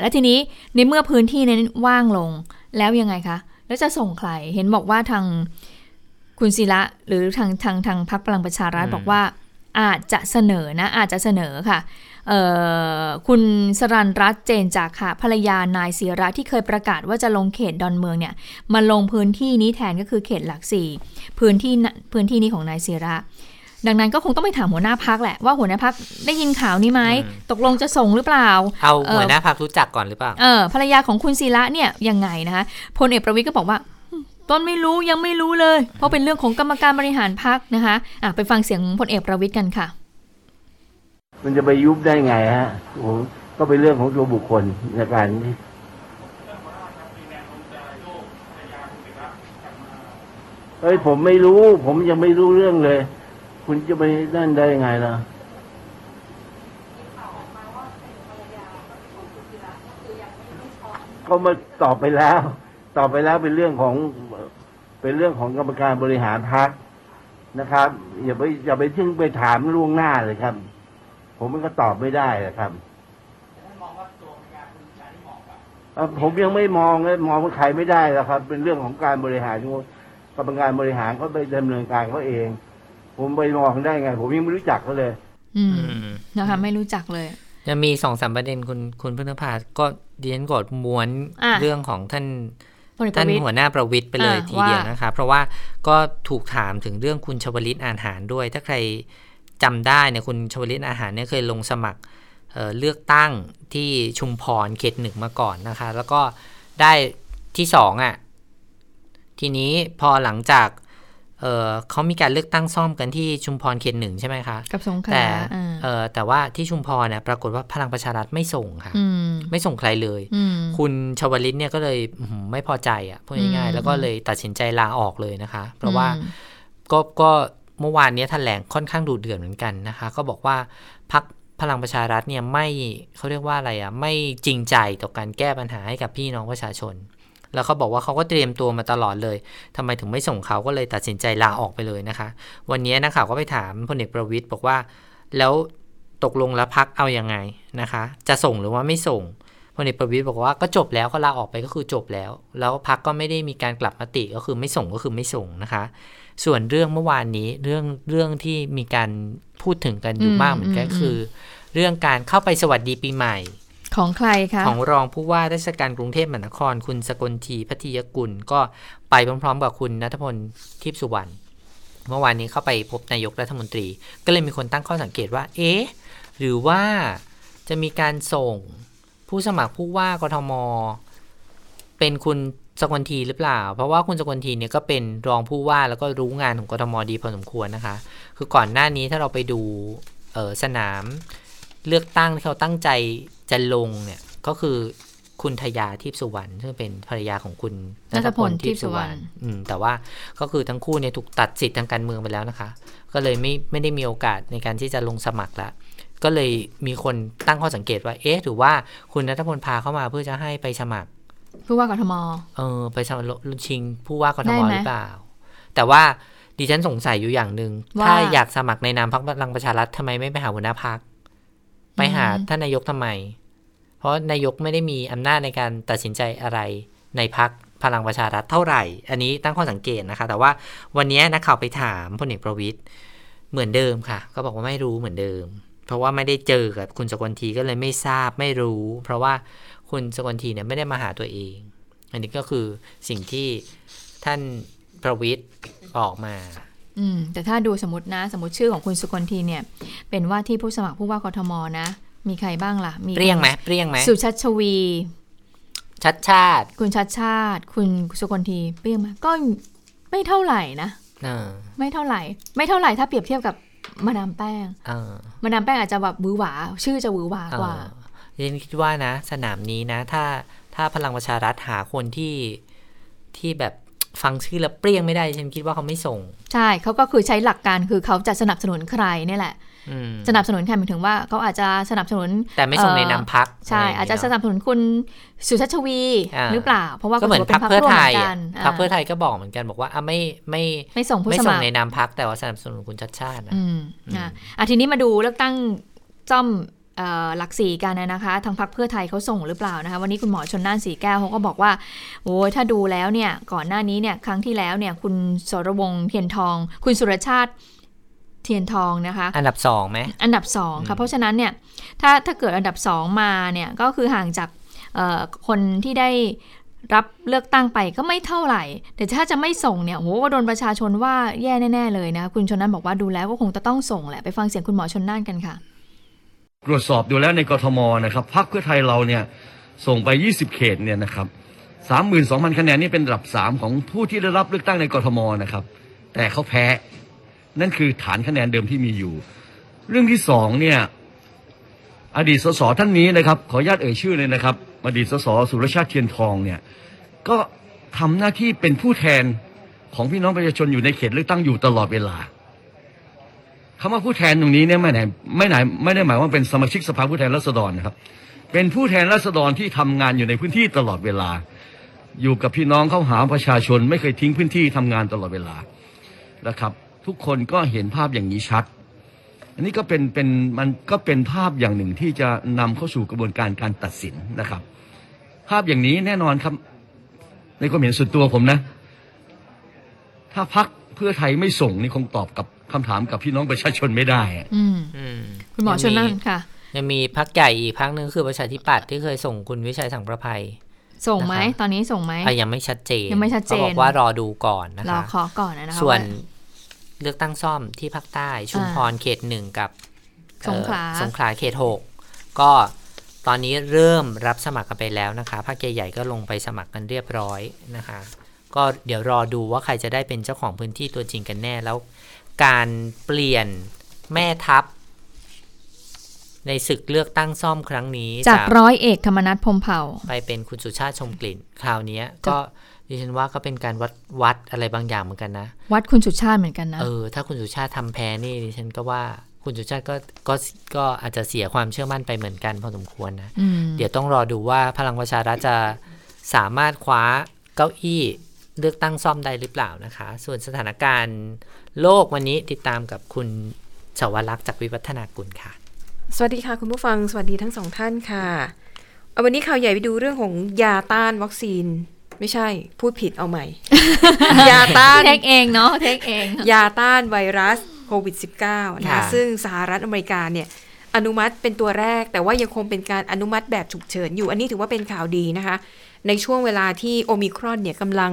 แล้วทีนี้ในเมื่อพื้นที่นั้นว่างลงแล้วยังไงคะแล้วจะส่งใครเห็นบอกว่าทางคุณศิระหรือทางพรรคพลังประชารัฐบอกว่าอาจจะเสนอค่ะคุณสรัญรัตน์เจนจาคะภรรยานายศิระที่เคยประกาศว่าจะลงเขตดอนเมืองเนี่ยมาลงพื้นที่นี้แทนก็คือเขตหลักสี่พื้นที่นี้ของนายศิระดังนั้นก็คงต้องไปถามหัวหน้าพรรคแหละว่าหัวหน้าพรรคได้ยินข่าวนี้ไหมตกลงจะส่งหรือเปล่าเอาหัวหน้าพรรครู้จักก่อนหรือเปล่าภรรยาของคุณศิระเนี่ยยังไงนะคะพลเอกประวิตรก็บอกว่าต้นไม่รู้ยังไม่รู้เลยเพราะเป็นเรื่องของกรรมการบริหารพรรคนะคะไปฟังเสียงพลเอกประวิตรกันค่ะมันจะไปยุบได้ไงฮะผมก็เป็นเรื่องของตัวบุคคลในการผมไม่รู้ผมยังไม่รู้เรื่องเลยคุณจะไปนั่นได้ไงล่ะก็มาตอบไปแล้วเป็นเรื่องของกรรมการบริหารพรรคนะครับอย่าไปถึงไปถามล่วงหน้าเลยครับผมมันก็ตอบไม่ได้นะครับผมยังไม่มองว่าใครไม่ได้แล้วครับเป็นเรื่องของการบริหารกรรมการบริหารก็ไปดำเนินการเขาเองผมไปมองได้ไงผมยังไม่รู้จักเขาเลยนะคะไม่รู้จักเลยจะมี 2-3 ประเด็นคุณพฤนภาก็ดิฉันกดม้วนเรื่องของท่านหัวหน้าประวิตรไปเลยทีเดียวนะคะเพราะว่าก็ถูกถามถึงเรื่องคุณชวลิตอาหารด้วยถ้าใครจำได้เนี่ยคุณชวลิตอาหารเนี่ยเคยลงสมัครเลือกตั้งที่ชุมพรเขต1มาก่อนนะคะแล้วก็ ได้ที่2อ่ะทีนี้พอหลังจากเขามีการเลือกตั้งซ่อมกันที่ชุมพรเขต1ใช่ไหมคะกับสงขลาแต่ว่าที่ชุมพรเนี่ยปรากฏว่าพลังประชารัฐไม่ส่งค่ะไม่ส่งใครเลยคุณชวลิตเนี่ยก็เลยไม่พอใจอ่ะพูดง่ายๆแล้วก็เลยตัดสินใจลาออกเลยนะคะเพราะว่าก็เมื่อวานนี้แถลงค่อนข้างดุเดือดเหมือนกันนะคะก็บอกว่าพรรคพลังประชารัฐเนี่ยไม่เขาเรียกว่าอะไรอ่ะไม่จริงใจต่อการแก้ปัญหาให้กับพี่น้องประชาชนแล้วเขาบอกว่าเขาก็เตรียมตัวมาตลอดเลยทำไมถึงไม่ส่งเขาก็เลยตัดสินใจลาออกไปเลยนะคะวันนี้นักข่าวก็ไปถามพลเอกประวิตรบอกว่าแล้วตกลงแล้วพรรคเอายังไงนะคะจะส่งหรือว่าไม่ส่งพลเอกประวิตรบอกว่าก็จบแล้วก็ลาออกไปก็คือจบแล้วแล้วพรรคก็ไม่ได้มีการกลับมติก็คือไม่ส่งก็คือไม่ส่งนะคะส่วนเรื่องเมื่อวานนี้เรื่องที่มีการพูดถึงกันอยู่มากเหมือนกันคือเรื่องการเข้าไปสวัสดีปีใหม่ของใครคะของรองผู้ว่าราชการกรุงเทพมหานครคุณสกลทีพัทยกุลก็ไปพร้อมๆกับคุณณัฐพลทิพย์สุวรรณเมื่อวานนี้เข้าไปพบนายกรัฐมนตรีก็เลยมีคนตั้งข้อสังเกตว่าเอ๊ะหรือว่าจะมีการส่งผู้สมัครผู้ว่ากทมเป็นคุณสกลทีหรือเปล่าเพราะว่าคุณสกลทีเนี่ยก็เป็นรองผู้ว่าแล้วก็รู้งานของกทมดีพอสมควรนะคะคือก่อนหน้านี้ถ้าเราไปดูสนามเลือกตั้งที่เขาตั้งใจจะลงเนี่ยก็คือคุณทยาทิพย์สุวรรณซึ่งเป็นภรรยาของคุณณัฐพลทิพย์สุวรรณแต่ว่าก็คือทั้งคู่เนี่ยถูกตัดสิทธิ์ทางการเมืองไปแล้วนะคะก็เลยไม่ได้มีโอกาสในการที่จะลงสมัครละก็เลยมีคนตั้งข้อสังเกตว่าเอ๊ะหรือว่าคุณณัฐพลพาเข้ามาเพื่อจะให้ไปสมัครผู้ว่ากทมไปสมัครชิงผู้ว่ากทมหรือเปล่าแต่ว่าดิฉันสงสัยอยู่อย่างนึงถ้าอยากสมัครในนามพรรคพลังประชารัฐทำไมไม่ไปหาหัวหน้าพรรคไปหาท่านนายกทำไมเพราะนายกไม่ได้มีอำนาจในการตัดสินใจอะไรในพรรคพลังประชารัฐเท่าไหร่อันนี้ตั้งข้อสังเกตนะคะแต่ว่าวันนี้นักข่าวไปถามพลเอกประวิตรเหมือนเดิมค่ะก็บอกว่าไม่รู้เหมือนเดิมเพราะว่าไม่ได้เจอกับคุณสกลทีก็เลยไม่ทราบไม่รู้เพราะว่าคุณสกลทีเนี่ยไม่ได้มาหาตัวเองอันนี้ก็คือสิ่งที่ท่านประวิตรออกมาแต่ถ้าดูสมมติชื่อของคุณสกลทีเนี่ยเป็นว่าที่ผู้สมัครผู้ว่ากทมนะมีใครบ้างล่ะมีเปรี้ยงไหมสุชัชวีชัดชาติคุณชัดชาติคุณสกลทีเปรี้ยงไหมก็ไม่เท่าไหร่นะไม่เท่าไหร่ถ้าเปรียบเทียบกับมาดามแป้งอาจจะแบบวือหวาชื่อจะวือหวากว่าดิฉันคิดว่านะสนามนี้นะถ้าพลังประชารัฐหาคนที่แบบฟังชื่อแล้วเปรี้ยงไม่ได้ฉันคิดว่าเขาไม่ส่งใช่เขาก็คือใช้หลักการคือเขาจะสนับสนุนใครนี่แหละสนับสนุนใครหมายถึงว่าเขาอาจจะสนับสนุนแต่ไม่ส่งในนามพรรคใช่อาจจะสนับสนุนคุณสุชัชวีหรือเปล่าเพราะว่าก็เหมือนพรรคเพื่อไทยพรรคเพื่อไทยก็บอกเหมือนกันบอกว่าไม่ส่งผู้สมัครในนามพรรคแต่ว่าสนับสนุนคุณชัดชาติทีนี้มาดูเลือกตั้งจ้อมหลักสี่กันนะคะทางพรรคเพื่อไทยเขาส่งหรือเปล่านะคะวันนี้คุณหมอชลน่านสีแก้วเขาก็บอกว่าโอ้ยถ้าดูแล้วเนี่ยก่อนหน้านี้เนี่ยครั้งที่แล้วเนี่ยคุณสรวงศ์เทียนทองคุณสุรชาติเทียนทองนะคะอันดับ2มั้ยอันดับ2ค่ะเพราะฉะนั้นเนี่ยถ้าเกิดอันดับ2มาเนี่ยก็คือห่างจากคนที่ได้รับเลือกตั้งไปก็ไม่เท่าไหร่แต่ถ้าจะไม่ส่งเนี่ยโหก็โดนประชาชนว่าแย่แน่ๆเลยนะคุณชลน่านบอกว่าดูแล้วก็คงจะต้องส่งแหละไปฟังเสียงคุณหมอชลน่านกันค่ะตรวจสอบดูแล้วในกทมนะครับพรรคเพื่อไทยเราเนี่ยส่งไป20เขตเนี่ยนะครับ 32,000 คะแนนนี่เป็นระดับ3ของผู้ที่ได้รับเลือกตั้งในกทมนะครับแต่เขาแพ้นั่นคือฐานคะแนนเดิมที่มีอยู่เรื่องที่2เนี่ยอดีตสสท่านนี้นะครับขออนุญาตเอ่ยชื่อเลยนะครับอดีตสสสุรชาติเทียนทองเนี่ยก็ทำหน้าที่เป็นผู้แทนของพี่น้องประชาชนอยู่ในเขตเลือกตั้งอยู่ตลอดเวลาคำว่าผู้แทนตรงนี้เนี่ยไม่ได้หมายว่าเป็นสมาชิกสภาผู้แทนราษฎรนะครับเป็นผู้แทนราษฎรที่ทำงานอยู่ในพื้นที่ตลอดเวลาอยู่กับพี่น้องเข้าหาประชาชนไม่เคยทิ้งพื้นที่ทำงานตลอดเวลานะครับทุกคนก็เห็นภาพอย่างนี้ชัดอันนี้ก็มันก็เป็นภาพอย่างหนึ่งที่จะนำเข้าสู่กระบวนการตัดสินนะครับภาพอย่างนี้แน่นอนครับในความเห็นส่วนตัวผมนะถ้าพรรคเพื่อไทยไม่ส่งนี่คงตอบกับคำถามกับพี่น้องประชาชนไม่ได้คุณหมอชลน่านค่ะยังมีพรรคใหญ่อีกพรรคนึงคือประชาธิปัตย์ที่เคยส่งคุณวิชัยสังประภัยส่งไหมตอนนี้ส่งไหมยังไม่ชัดเจนเขาบอกว่ารอดูก่อนนะคะรอขอก่อนนะคะส่วนเลือกตั้งซ่อมที่ภาคใต้ชุมพรเขต1กับสงขลาเขต6ก็ ตอนนี้เริ่มรับสมัครกันไปแล้วนะคะภาคใหญ่ๆก็ลงไปสมัครกันเรียบร้อยนะคะก็เดี๋ยวรอดูว่าใครจะได้เป็นเจ้าของพื้นที่ตัวจริงกันแน่แล้วการเปลี่ยนแม่ทัพในศึกเลือกตั้งซ่อมครั้งนี้จากร้อยเอกธรรมนัสพรหมเผ่าไปเป็นคุณสุชาติชมกลิ่นคราวนี้ก็ดิฉันว่าก็เป็นการวัดอะไรบางอย่างเหมือนกันนะวัดคุณสุชาติเหมือนกันนะถ้าคุณสุชาติทำแพ้นี่ดิฉันก็ว่าคุณสุชาติก็อาจจะเสียความเชื่อมั่นไปเหมือนกันพอสมควรนะเดี๋ยวต้องรอดูว่าพลังประชารัฐจะสามารถคว้าเก้าอี้เลือกตั้งซ่อมได้หรือเปล่านะคะส่วนสถานการณ์โลกวันนี้ติดตามกับคุณชวลักษณ์จากวิวัฒนากุลค่ะสวัสดีค่ะคุณผู้ฟังสวัสดีทั้งสองท่านค่ะวันนี้ข่าวใหญ่ไปดูเรื่องของยาต้านวัคซีนไม่ใช่พูดผิดเอาใหม่ ยาต้าน เทคเองยาต้านไวรัสโควิด -19 นะคะซึ่งสหรัฐอเมริกาเนี่ยอนุมัติเป็นตัวแรกแต่ว่ายังคงเป็นการอนุมัติแบบฉุกเฉินอยู่อันนี้ถือว่าเป็นข่าวดีนะคะในช่วงเวลาที่โอมิครอนเนี่ยกำลัง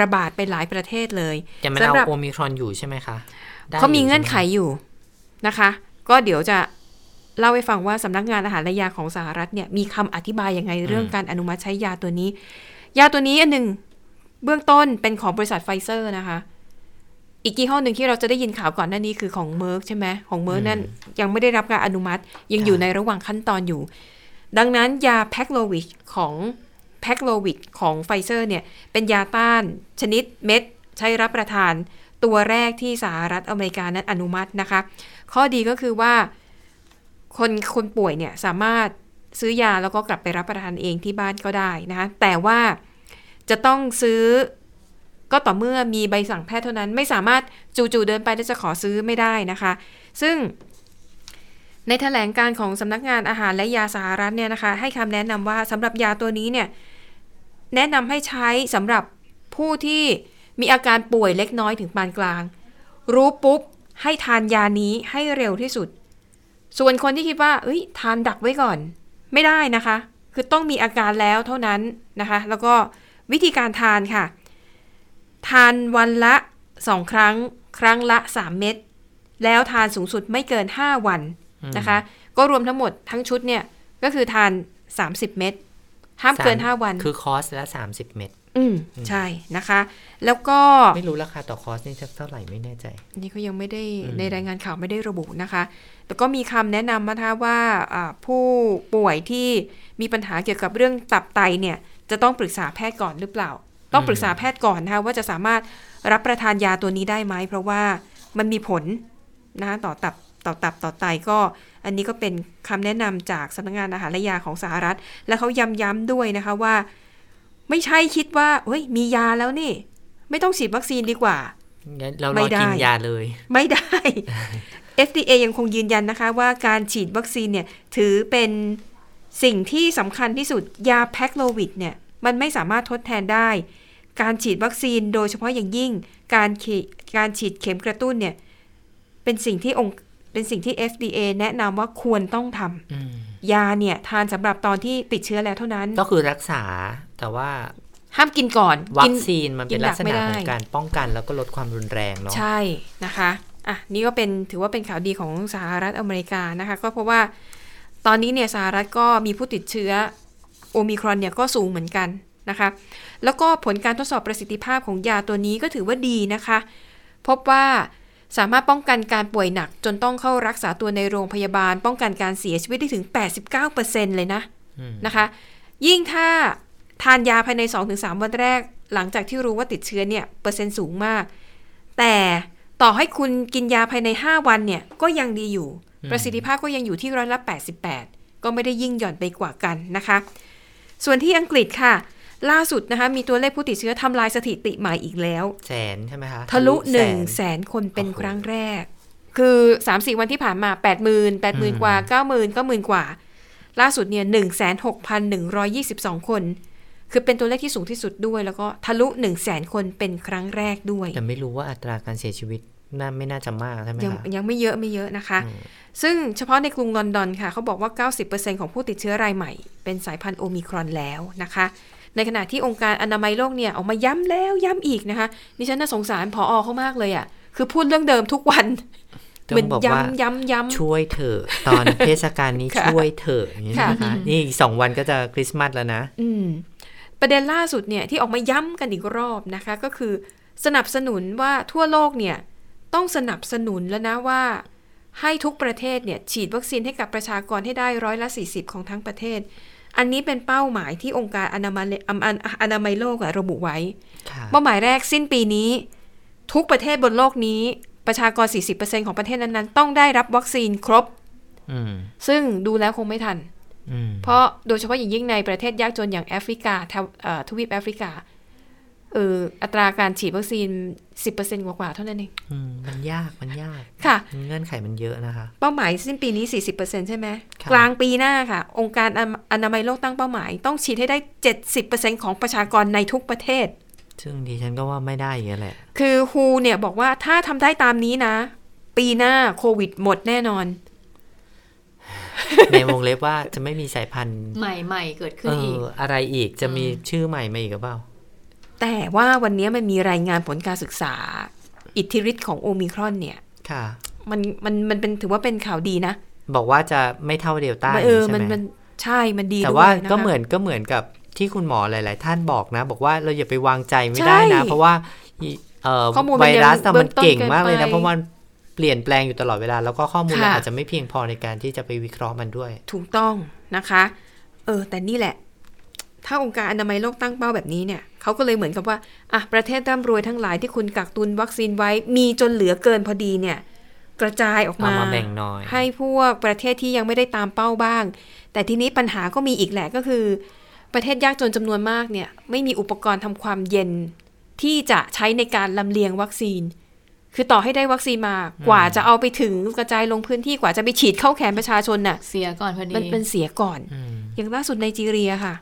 ระบาดไปหลายประเทศเลยจะไม่เอาโอมิครอนอยู่ใช่ไหมคะเขามีเงื่อนไขอยู่นะคะก็เดี๋ยวจะเล่าให้ฟังว่าสำนักงานอาหารและยาของสหรัฐเนี่ยมีคำอธิบายยังไงเรื่องการอนุมัติใช้ยาตัวนี้อันหนึ่งเบื้องต้นเป็นของบริษัทไฟเซอร์นะคะอีกยี่ห้อหนึ่งที่เราจะได้ยินข่าวก่อนหน้านี้คือของเมอร์กใช่ไหมของเมอร์กนั่นยังไม่ได้รับการอนุมัติยังอยู่ในระหว่างขั้นตอนอยู่ดังนั้นยาPaxlovid ของไฟเซอร์เนี่ยเป็นยาต้านชนิดเม็ดใช้รับประทานตัวแรกที่สหรัฐอเมริกานั้นอนุมัตินะคะข้อดีก็คือว่าคนป่วยเนี่ยสามารถซื้อยาแล้วก็กลับไปรับประทานเองที่บ้านก็ได้นะคะแต่ว่าจะต้องซื้อก็ต่อเมื่อมีใบสั่งแพทย์เท่านั้นไม่สามารถจู่ๆเดินไปแล้วจะขอซื้อไม่ได้นะคะซึ่งในแถลงการของสำนักงานอาหารและยาสหรัฐเนี่ยนะคะให้คำแนะนำว่าสำหรับยาตัวนี้เนี่ยแนะนำให้ใช้สำหรับผู้ที่มีอาการป่วยเล็กน้อยถึงปานกลางรู้ปุ๊บให้ทานยานี้ให้เร็วที่สุดส่วนคนที่คิดว่าทานดักไว้ก่อนไม่ได้นะคะคือต้องมีอาการแล้วเท่านั้นนะคะแล้วก็วิธีการทานค่ะทานวันละ2ครั้งครั้งละ3เม็ดแล้วทานสูงสุดไม่เกิน5วันนะคะก็รวมทั้งหมดทั้งชุดเนี่ยก็คือทาน30เม็ดห้ามเกิน5วันคือคอร์สละ30เม็ดใช่นะคะแล้วก็ไม่รู้ราคาต่อคอร์สนี่เท่าไหร่ไม่แน่ใจนี่ก็ยังไม่ได้ในรายงานข่าวไม่ได้ระบุนะคะแต่ก็มีคำแนะนำนะคะว่าผู้ป่วยที่มีปัญหาเกี่ยวกับเรื่องตับไตเนี่ยจะต้องปรึกษาแพทย์ก่อนหรือเปล่าต้องปรึกษาแพทย์ก่อนนะคะว่าจะสามารถรับประทานยาตัวนี้ได้ไหมเพราะว่ามันมีผลนะคะต่อไตก็อันนี้ก็เป็นคำแนะนำจากสำนักงานอาหารและยาของสหรัฐและเขาย้ำด้วยนะคะว่าไม่ใช่คิดว่ามียาแล้วนี่ไม่ต้องฉีดวัคซีนดีกว่าเรารอกินยาเลยไม่ได้ FDA ยังคงยืนยันนะคะว่าการฉีดวัคซีนเนี่ยถือเป็นสิ่งที่สำคัญที่สุดยาPaxlovidเนี่ยมันไม่สามารถทดแทนได้การฉีดวัคซีนโดยเฉพาะอย่างยิ่งการฉีดเข็มกระตุ้นเนี่ยเป็นสิ่งที่ FDA แนะนำว่าควรต้องทำยาเนี่ยทานสำหรับตอนที่ติดเชื้อแล้วเท่านั้นก็คือรักษาแต่ว่าห้ามกินก่อนวัคซีนมันเป็นลักษณะของการป้องกันแล้วก็ลดความรุนแรงเนาะใช่นะคะอ่ะนี่ก็ถือว่าเป็นข่าวดีของสหรัฐอเมริกานะคะก็เพราะว่าตอนนี้เนี่ยสหรัฐก็มีผู้ติดเชื้อโอมิครอนเนี่ยก็สูงเหมือนกันนะคะแล้วก็ผลการทดสอบประสิทธิภาพของยาตัวนี้ก็ถือว่าดีนะคะพบว่าสามารถป้องกันการป่วยหนักจนต้องเข้ารักษาตัวในโรงพยาบาลป้องกันการเสียชีวิตได้ถึง 89% เลยนะนะคะยิ่งถ้าทานยาภายใน 2-3 วันแรกหลังจากที่รู้ว่าติดเชื้อเนี่ยเปอร์เซ็นต์สูงมากแต่ต่อให้คุณกินยาภายใน5วันเนี่ยก็ยังดีอยู่ประสิทธิภาพก็ยังอยู่ที่88%ก็ไม่ได้ยิ่งหย่อนไปกว่ากันนะคะส่วนที่อังกฤษค่ะล่าสุดนะคะมีตัวเลขผู้ติดเชื้อทำลายสถิติใหม่อีกแล้วแสนใช่ไหมคะทะลุ 100,000 คนเป็นครั้งแรกคือ 3-4 วันที่ผ่านมา 80,000 กว่า 90,000 กว่าล่าสุดเนี่ย 16,122 คนคือเป็นตัวเลขที่สูงที่สุดด้วยแล้วก็ทะลุ 100,000 คนเป็นครั้งแรกด้วยแต่ไม่รู้ว่าอัตราการเสียชีวิตไม่น่าจะมากใช่ไหมคะยังไม่เยอะนะคะซึ่งเฉพาะในกรุงลอนดอนค่ะเขาบอกว่า 90% ของผู้ติดเชื้อรายใหม่เป็นสายพันธุ์โอมิครอนแล้วนะคะในขณะที่องค์การอนามัยโลกเนี่ยออกมาย้ำแล้วย้ำอีกนะคะดิฉันน่าสงสารผอ.เขามากเลยอ่ะคือพูดเรื่องเดิมทุกวัน ต้องบอกว่าช่วยเถอะตอนเทศกาลนี้ช่วยเถอะนะคะนี่อีก2วันก็จะคริสต์มาสแล้วนะประเด็นล่าสุดเนี่ยที่ออกมาย้ำกันอีกรอบนะคะก็คือสนับสนุนว่าทั่วโลกเนี่ยต้องสนับสนุนแล้วนะว่าให้ทุกประเทศเนี่ยฉีดวัคซีนให้กับประชากรให้ได้40%ของทั้งประเทศอันนี้เป็นเป้าหมายที่องค์การอนามัยโลกระบุไว้เป้าหมายแรกสิ้นปีนี้ทุกประเทศบนโลกนี้ประชากร 40% ของประเทศนั้นๆต้องได้รับวัคซีนครบซึ่งดูแล้วคงไม่ทันเพราะโดยเฉพาะอย่างยิ่งในประเทศยากจนอย่างแอฟริกาทวีปแอฟริกาอัตราการฉีดวัคซีน 10% กว่าๆเท่านั้นเองมันยากค่ะเงื่อนไขมันเยอะนะคะเป้าหมายสิ้นปีนี้ 40% ใช่ไหมกลางปีหน้าค่ะองค์การอนามัยโลกตั้งเป้าหมายต้องฉีดให้ได้ 70% ของประชากรในทุกประเทศซึ่งดิฉันก็ว่าไม่ได้อย่างนี้แหละคือ WHO เนี่ยบอกว่าถ้าทำได้ตามนี้นะปีหน้าโควิดหมดแน่นอนในวงเล็บว่าจะไม่มีสายพันธุ์ใหม่ๆเกิดขึ้นอีกอะไรอีกจะมีชื่อใหม่มาอีกหรือเปล่าแต่ว่าวันนี้มันมีรายงานผลการศึกษาอิทธิฤทธิ์ของโอมิครอนเนี่ยค่ะมันเป็นถือว่าเป็นข่าวดีนะบอกว่าจะไม่เท่าเดลต้าใช่ไหมมันใช่มันดีแต่ว่าก็เหมือนกับที่คุณหมอหลายๆท่านบอกนะบอกว่าเราอย่าไปวางใจไม่ได้นะเพราะว่าไวรัสมันเก่งมากเลยนะเพราะมันเปลี่ยนแปลงอยู่ตลอดเวลาแล้วก็ข้อมูลอาจจะไม่เพียงพอในการที่จะไปวิเคราะห์มันด้วยถูกต้องนะคะแต่นี่แหละถ้าองค์การอนามัยโลกตั้งเป้าแบบนี้เนี่ยเขาก็เลยเหมือนกับว่าอ่ะประเทศร่ำรวยทั้งหลายที่คุณกักตุนวัคซีนไว้มีจนเหลือเกินพอดีเนี่ยกระจายออกมาแบ่งน้อยให้พวกประเทศที่ยังไม่ได้ตามเป้าบ้างแต่ทีนี้ปัญหาก็มีอีกแหละก็คือประเทศยากจนจำนวนมากเนี่ยไม่มีอุปกรณ์ทำความเย็นที่จะใช้ในการลำเลียงวัคซีนคือต่อให้ได้วัคซีนมากว่าจะเอาไปถึงกระจายลงพื้นที่กว่าจะไปฉีดเข้าแขนประชาชนน่ะเสียก่อนพอดีมันเป็นเสียก่อนอย่างล่าสุดไนจีเรียค่ะ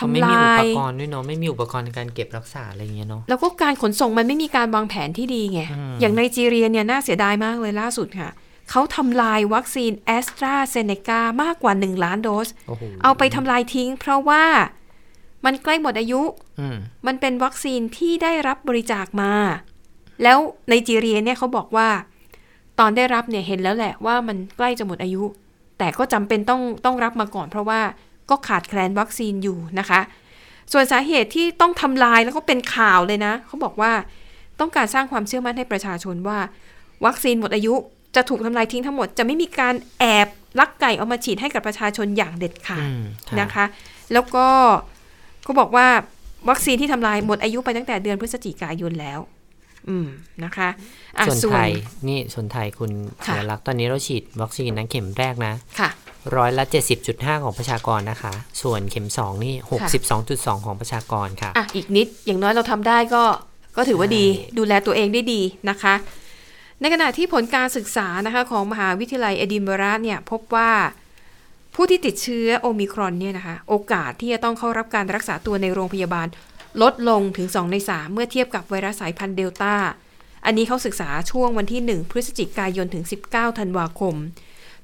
ทำลายไม่มีอุปกรณ์ด้วยเนาะไม่มีอุปกรณ์ในการเก็บรักษาอะไรเงี้ยเนาะแล้วก็การขนส่งมันไม่มีการวางแผนที่ดีไงอย่างไนจีเรียเนี่ยน่าเสียดายมากเลยล่าสุดค่ะเขาทำลายวัคซีน AstraZeneca มากกว่า1 ล้านโดสเอาไปทำลายทิ้งเพราะว่ามันใกล้หมดอายุมันเป็นวัคซีนที่ได้รับบริจาคมาแล้วไนจีเรียเนี่ยเขาบอกว่าตอนได้รับเนี่ยเห็นแล้วแหละว่ามันใกล้จะหมดอายุแต่ก็จำเป็นต้องรับมาก่อนเพราะว่าก็ขาดแคลนวัคซีนอยู่นะคะส่วนสาเหตุที่ต้องทำลายแล้วก็เป็นข่าวเลยนะเขาบอกว่าต้องการสร้างความเชื่อมั่นให้ประชาชนว่าวัคซีนหมดอายุจะถูกทำลายทิ้งทั้งหมดจะไม่มีการแอบลักไก่เอามาฉีดให้กับประชาชนอย่างเด็ดขาดนะคะแล้วก็เขาบอกว่าวัคซีนที่ทำลายหมดอายุไปตั้งแต่เดือนพฤศจิกายนแล้วนะคะส่วนไทยนี่ส่วนไทยคุณเสียลักตอนนี้เราฉีดวัคซีนนั้นเข็มแรกนะร้อยละ 70.5 ของประชากรนะคะส่วนเข็ม2นี่ 62.2 ของประชากรค่ะอีกนิดอย่างน้อยเราทำได้ก็ถือว่าดีดูแลตัวเองได้ดีนะคะในขณะที่ผลการศึกษานะคะของมหาวิทยาลัยเอดินบะระเนี่ยพบว่าผู้ที่ติดเชื้อโอมิครอนเนี่ยนะคะโอกาสที่จะต้องเข้ารับการรักษาตัวในโรงพยาบาลลดลงถึง2/3เมื่อเทียบกับไวรัสสายพันธุ์เดลต้าอันนี้เขาศึกษาช่วงวันที่1พฤศจิกายนถึง19ธันวาคม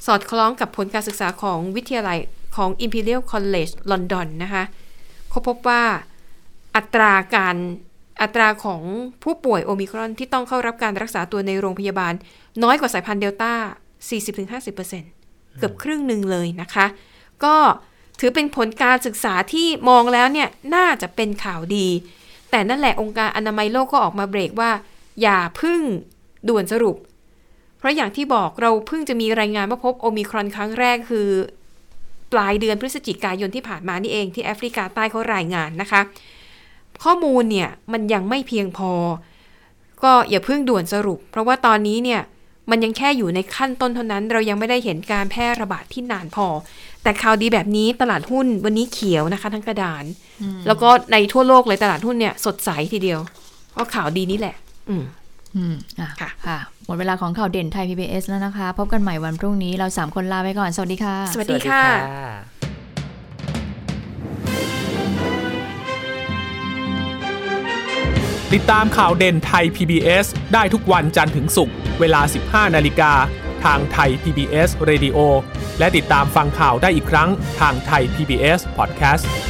สอดคล้องกับผลการศึกษาของวิทยาลัยของ Imperial College London นะคะเขาพบว่าอัตราของผู้ป่วยโอมิครอนที่ต้องเข้ารับการรักษาตัวในโรงพยาบาลน้อยกว่าสายพันธุ์เดลต้า 40-50% เกือบครึ่งหนึ่งเลยนะคะก็ถือเป็นผลการศึกษาที่มองแล้วเนี่ยน่าจะเป็นข่าวดีแต่นั่นแหละองค์การอนามัยโลกก็ออกมาเบรกว่าอย่าพึ่งด่วนสรุปเพราะอย่างที่บอกเราเพิ่งจะมีรายงานว่าพบโอมิครอนครั้งแรกคือปลายเดือนพฤศจิกายนที่ผ่านมานี่เองที่แอฟริกาใต้เขารายงานนะคะข้อมูลเนี่ยมันยังไม่เพียงพอก็อย่าเพิ่งด่วนสรุปเพราะว่าตอนนี้เนี่ยมันยังแค่อยู่ในขั้นต้นเท่านั้นเรายังไม่ได้เห็นการแพร่ระบาดที่นานพอแต่ข่าวดีแบบนี้ตลาดหุ้นวันนี้เขียวนะคะทั้งกระดานแล้วก็ในทั่วโลกเลยตลาดหุ้นเนี่ยสดใสทีเดียวเพราะข่าวดีนี่แหละค่ะหมดเวลาของข่าวเด่นไทย PBS แล้วนะคะพบกันใหม่วันพรุ่งนี้เรา3คนลาไปก่อนสวัสดีค่ะสวัสดีค่ะติดตามข่าวเด่นไทย PBS ได้ทุกวันจันทร์ถึงศุกร์เวลา 15:00 นทางไทย PBS Radio และติดตามฟังข่าวได้อีกครั้งทางไทย PBS Podcast